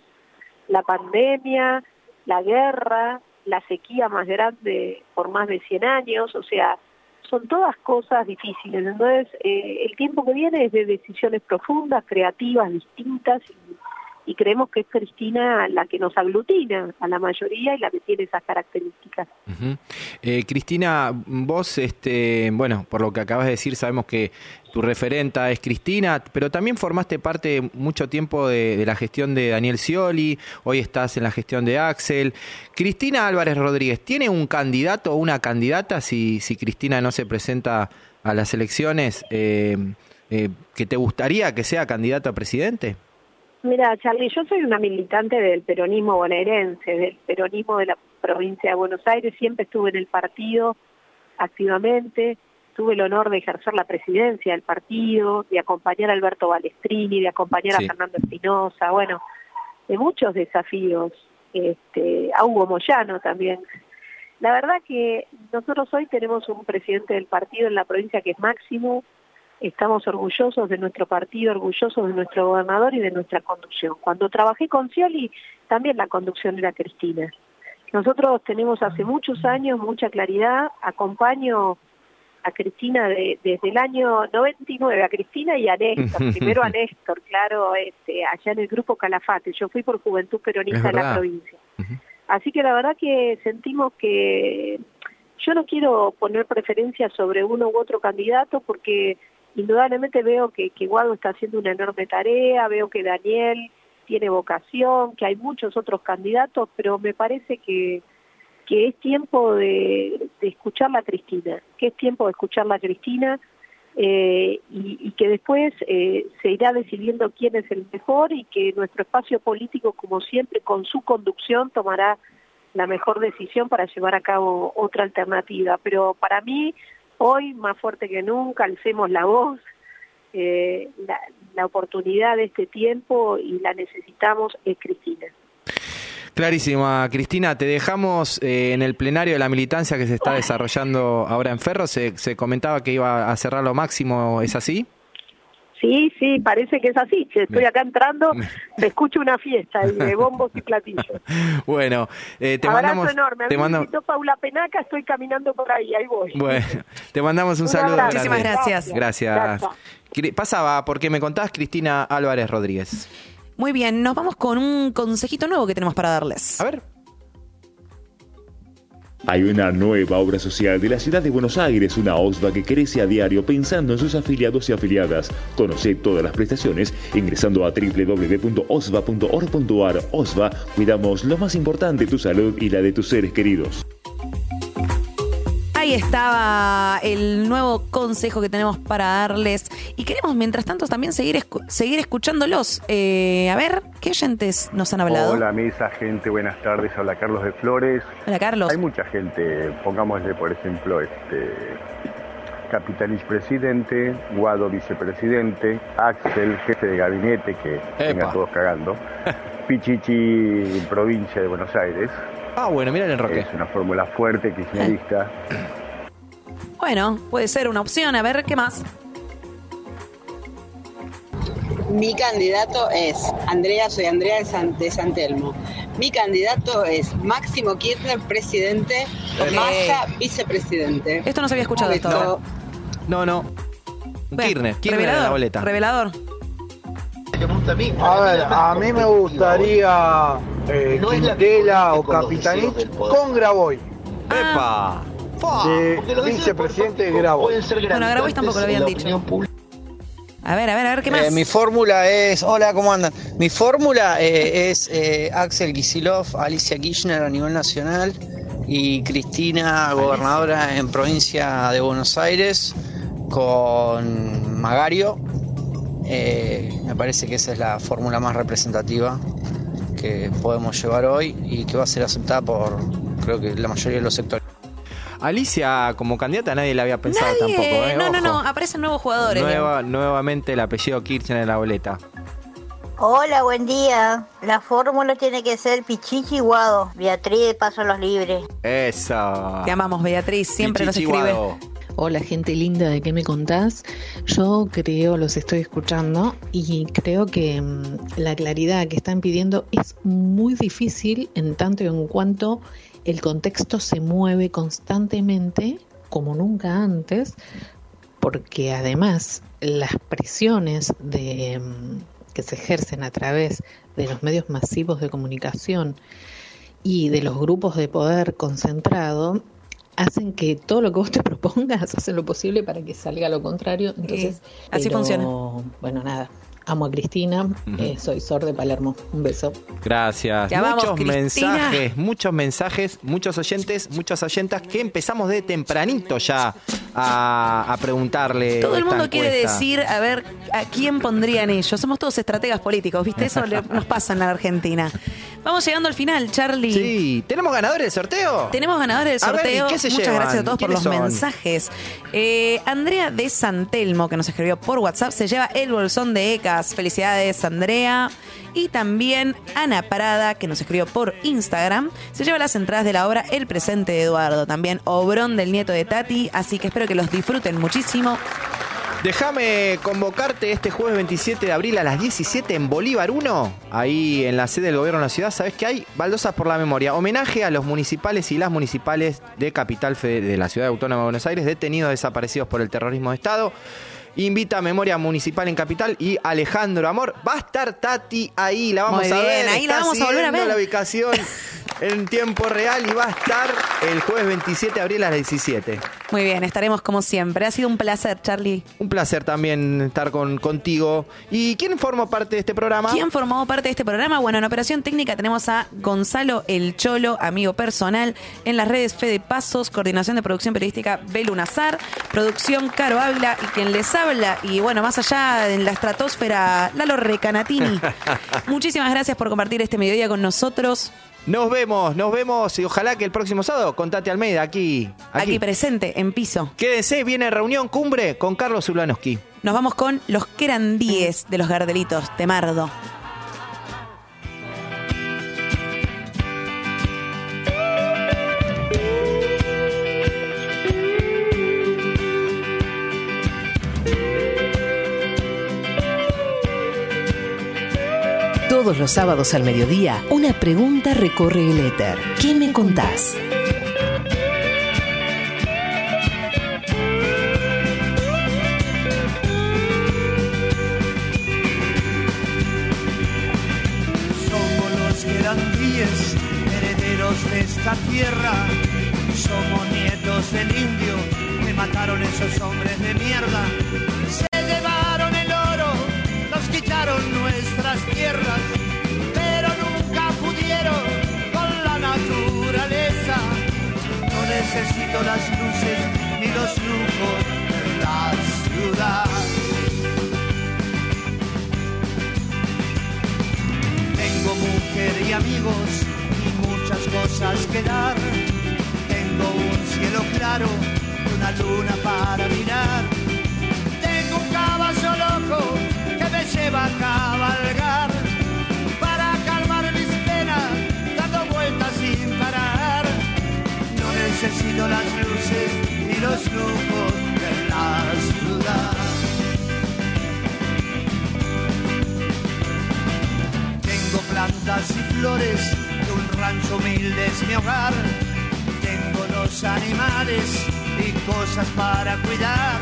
La pandemia, la guerra, la sequía más grande por más de cien años, o sea, son todas cosas difíciles. Entonces eh, el tiempo que viene es de decisiones profundas, creativas, distintas, y creemos que es Cristina la que nos aglutina a la mayoría y la que tiene esas características. Uh-huh. eh, Cristina, vos, este, bueno, por lo que acabas de decir, sabemos que tu referenta es Cristina, pero también formaste parte mucho tiempo de, de la gestión de Daniel Scioli, hoy estás en la gestión de Axel. Cristina Álvarez Rodríguez, ¿tiene un candidato o una candidata si, si Cristina no se presenta a las elecciones eh, eh, que te gustaría que sea candidata a presidente? Mira, Charly, yo soy una militante del peronismo bonaerense, del peronismo de la provincia de Buenos Aires, siempre estuve en el partido activamente, tuve el honor de ejercer la presidencia del partido, de acompañar a Alberto Balestrini, de acompañar sí. a Fernando Espinosa, bueno, de muchos desafíos, este, a Hugo Moyano también. La verdad que nosotros hoy tenemos un presidente del partido en la provincia que es Máximo. Estamos orgullosos de nuestro partido, orgullosos de nuestro gobernador y de nuestra conducción. Cuando trabajé con Scioli, también la conducción era Cristina. Nosotros tenemos hace muchos años mucha claridad, acompaño a Cristina de, desde el año noventa y nueve, a Cristina y a Néstor, primero a Néstor, claro, este, allá en el Grupo Calafate, yo fui por Juventud Peronista de la provincia. Así que la verdad que sentimos que yo no quiero poner preferencia sobre uno u otro candidato porque indudablemente veo que, que Wado está haciendo una enorme tarea, veo que Daniel tiene vocación, que hay muchos otros candidatos, pero me parece que, que es tiempo de, de escucharla a Cristina, que es tiempo de escucharla a Cristina eh, y, y que después eh, se irá decidiendo quién es el mejor y que nuestro espacio político, como siempre, con su conducción tomará la mejor decisión para llevar a cabo otra alternativa. Pero para mí, hoy, más fuerte que nunca, alcemos la voz, eh, la, la oportunidad de este tiempo y la necesitamos es Cristina. Clarísima, Cristina. Te dejamos eh, en el plenario de la militancia que se está desarrollando ahora en Ferro. Se, se comentaba que iba a cerrar lo máximo, ¿es así? Sí, sí, parece que es así. Estoy acá entrando, se escucha una fiesta y de bombos y platillos. Bueno, eh, te abrazo mandamos... enorme. A te mando... Paula Penaca, estoy caminando por ahí, ahí voy. Bueno, te mandamos un, un saludo. Abrazo. Muchísimas gracias. Gracias. gracias. gracias. Pasaba porque me contás Cristina Álvarez Rodríguez. Muy bien, nos vamos con un consejito nuevo que tenemos para darles. A ver. Hay una nueva obra social de la ciudad de Buenos Aires, una Osva que crece a diario pensando en sus afiliados y afiliadas. Conoce todas las prestaciones ingresando a doble u doble u doble u punto osva punto org punto ar. Osva, cuidamos lo más importante, tu salud y la de tus seres queridos. Ahí estaba el nuevo consejo que tenemos para darles. Y queremos, mientras tanto, también seguir escu- seguir escuchándolos. Eh, a ver, ¿qué oyentes nos han hablado? Hola, mesa, gente, buenas tardes. Habla Carlos de Flores. Hola, Carlos. Hay mucha gente, pongámosle, por ejemplo, este Capitanich presidente, Wado vicepresidente, Axel, jefe de gabinete, que venga todos cagando, Pichichi, provincia de Buenos Aires. Ah, bueno, mirá el enroque. Es una fórmula fuerte, kirchnerista. Bueno, puede ser una opción. A ver, ¿qué más? Mi candidato es Andrea, soy Andrea de San, de San Telmo. Mi candidato es Máximo Kirchner, presidente, okay. Massa, vicepresidente. Esto no se había escuchado esto. Todo. No, no. Bueno, Kirchner, Kirchner de la boleta. Revelador. A mí, a ver, a mí me gustaría eh, no Quintela o Capitanich con Grabois. ¡Epa! De vicepresidente de Grabois. Bueno, a Grabois tampoco lo habían dicho. A ver, a ver, a ver, ¿qué más? Eh, mi fórmula es... Hola, ¿cómo andan? Mi fórmula eh, es eh, Axel Kicillof, Alicia Kirchner a nivel nacional y Cristina, gobernadora Alicia. En provincia de Buenos Aires con Magario. Eh, me parece que esa es la fórmula más representativa que podemos llevar hoy y que va a ser aceptada por, creo que la mayoría de los sectores. Alicia como candidata nadie la había pensado nadie. Tampoco. ¿Eh? No, Ojo. no, no, aparecen nuevos jugadores. Nueva, nuevamente el apellido Kirchner en la boleta. Hola, buen día. La fórmula tiene que ser Pichichi Wado. Beatriz de Paso a los Libres. Eso. Te amamos, Beatriz, siempre Pichichi nos escribe. Wado. Hola, gente linda, ¿de qué me contás? Yo creo, los estoy escuchando y creo que mmm, la claridad que están pidiendo es muy difícil en tanto y en cuanto el contexto se mueve constantemente como nunca antes, porque además las presiones de... Mmm, que se ejercen a través de los medios masivos de comunicación y de los grupos de poder concentrado, hacen que todo lo que vos te propongas, hacen lo posible para que salga lo contrario. Entonces, eh, así pero, funciona. Bueno, nada. Amo a Cristina, uh-huh. eh, soy Sor de Palermo. Un beso. Gracias. Ya muchos vamos, mensajes, muchos mensajes, muchos oyentes, muchas oyentas que empezamos de tempranito ya a, a preguntarle. Todo el mundo quiere decir, a ver, ¿a quién pondrían ellos? Somos todos estrategas políticos, ¿viste? Eso le, nos pasa en la Argentina. Vamos llegando al final, Charly. Sí, ¿tenemos ganadores del sorteo? Tenemos ganadores del sorteo. A ver, ¿qué se Muchas llevan? Gracias a todos por los son? mensajes. Eh, Andrea de San Telmo, que nos escribió por WhatsApp, se lleva el bolsón de E C A. Felicidades, Andrea. Y también Ana Parada, que nos escribió por Instagram, se lleva las entradas de la obra El presente de Eduardo, también obrón del nieto de Tati, así que espero que los disfruten muchísimo. Déjame convocarte este jueves veintisiete de abril a las diecisiete en Bolívar uno, ahí en la sede del gobierno de la ciudad. Sabes que hay baldosas por la memoria, homenaje a los municipales y las municipales de Capital de la Ciudad Autónoma de Buenos Aires, detenidos desaparecidos por el terrorismo de Estado. Invita a Memoria Municipal en Capital y Alejandro Amor. Va a estar Tati ahí, la vamos Muy a ver. Bien, ahí Está la vamos a volver a ver. La ubicación en tiempo real y va a estar el jueves veintisiete de abril a las diecisiete. Muy bien, estaremos como siempre. Ha sido un placer, Charly. Un placer también estar con, contigo. ¿Y quién formó parte de este programa? ¿Quién formó parte de este programa? Bueno, en Operación Técnica tenemos a Gonzalo El Cholo, amigo personal. En las redes Fede Pasos, coordinación de producción periodística Belu Nazar, producción Caro Ávila y quien les habla. Y bueno, más allá en la estratosfera, Lalo Recanatini. Muchísimas gracias por compartir este mediodía con nosotros. Nos vemos, nos vemos y ojalá que el próximo sábado con Tati Almeida aquí, aquí. Aquí presente, en piso. Quédense, viene reunión cumbre con Carlos Ulanovsky. Nos vamos con los que eran diez de los Gardelitos, Temardo. Todos los sábados al mediodía, una pregunta recorre el éter. ¿Qué me contás? Somos los que eran diez, herederos de esta tierra. Somos nietos del indio, que mataron esos hombres de mierda. Se llevaron el oro, nos quitaron nuestras tierras. Necesito las luces y los lujos de la ciudad. Tengo mujer y amigos y muchas cosas que dar. Tengo un cielo claro y una luna para mirar. Tengo un caballo loco que me lleva a cabalgar. Para calmar mis penas, dando vueltas sin parar. Necesito las luces y los lujos de la ciudad. Tengo plantas y flores de un rancho humilde es mi hogar. Tengo los animales y cosas para cuidar.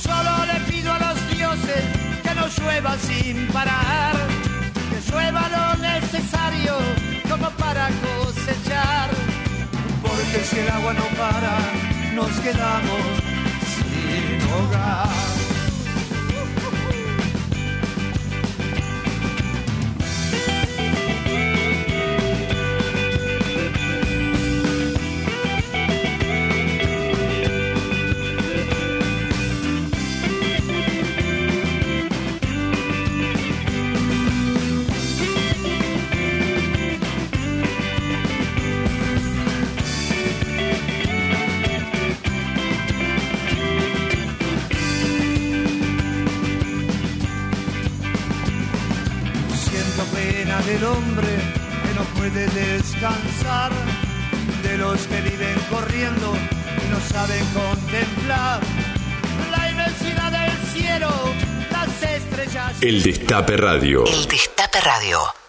Solo le pido a los dioses que no llueva sin parar. Que llueva lo necesario como para cosechar. Porque si el agua no para, nos quedamos sin hogar. Del hombre que no puede descansar, de los que viven corriendo y no saben contemplar la inmensidad del cielo, las estrellas. El Destape Radio. El Destape Radio.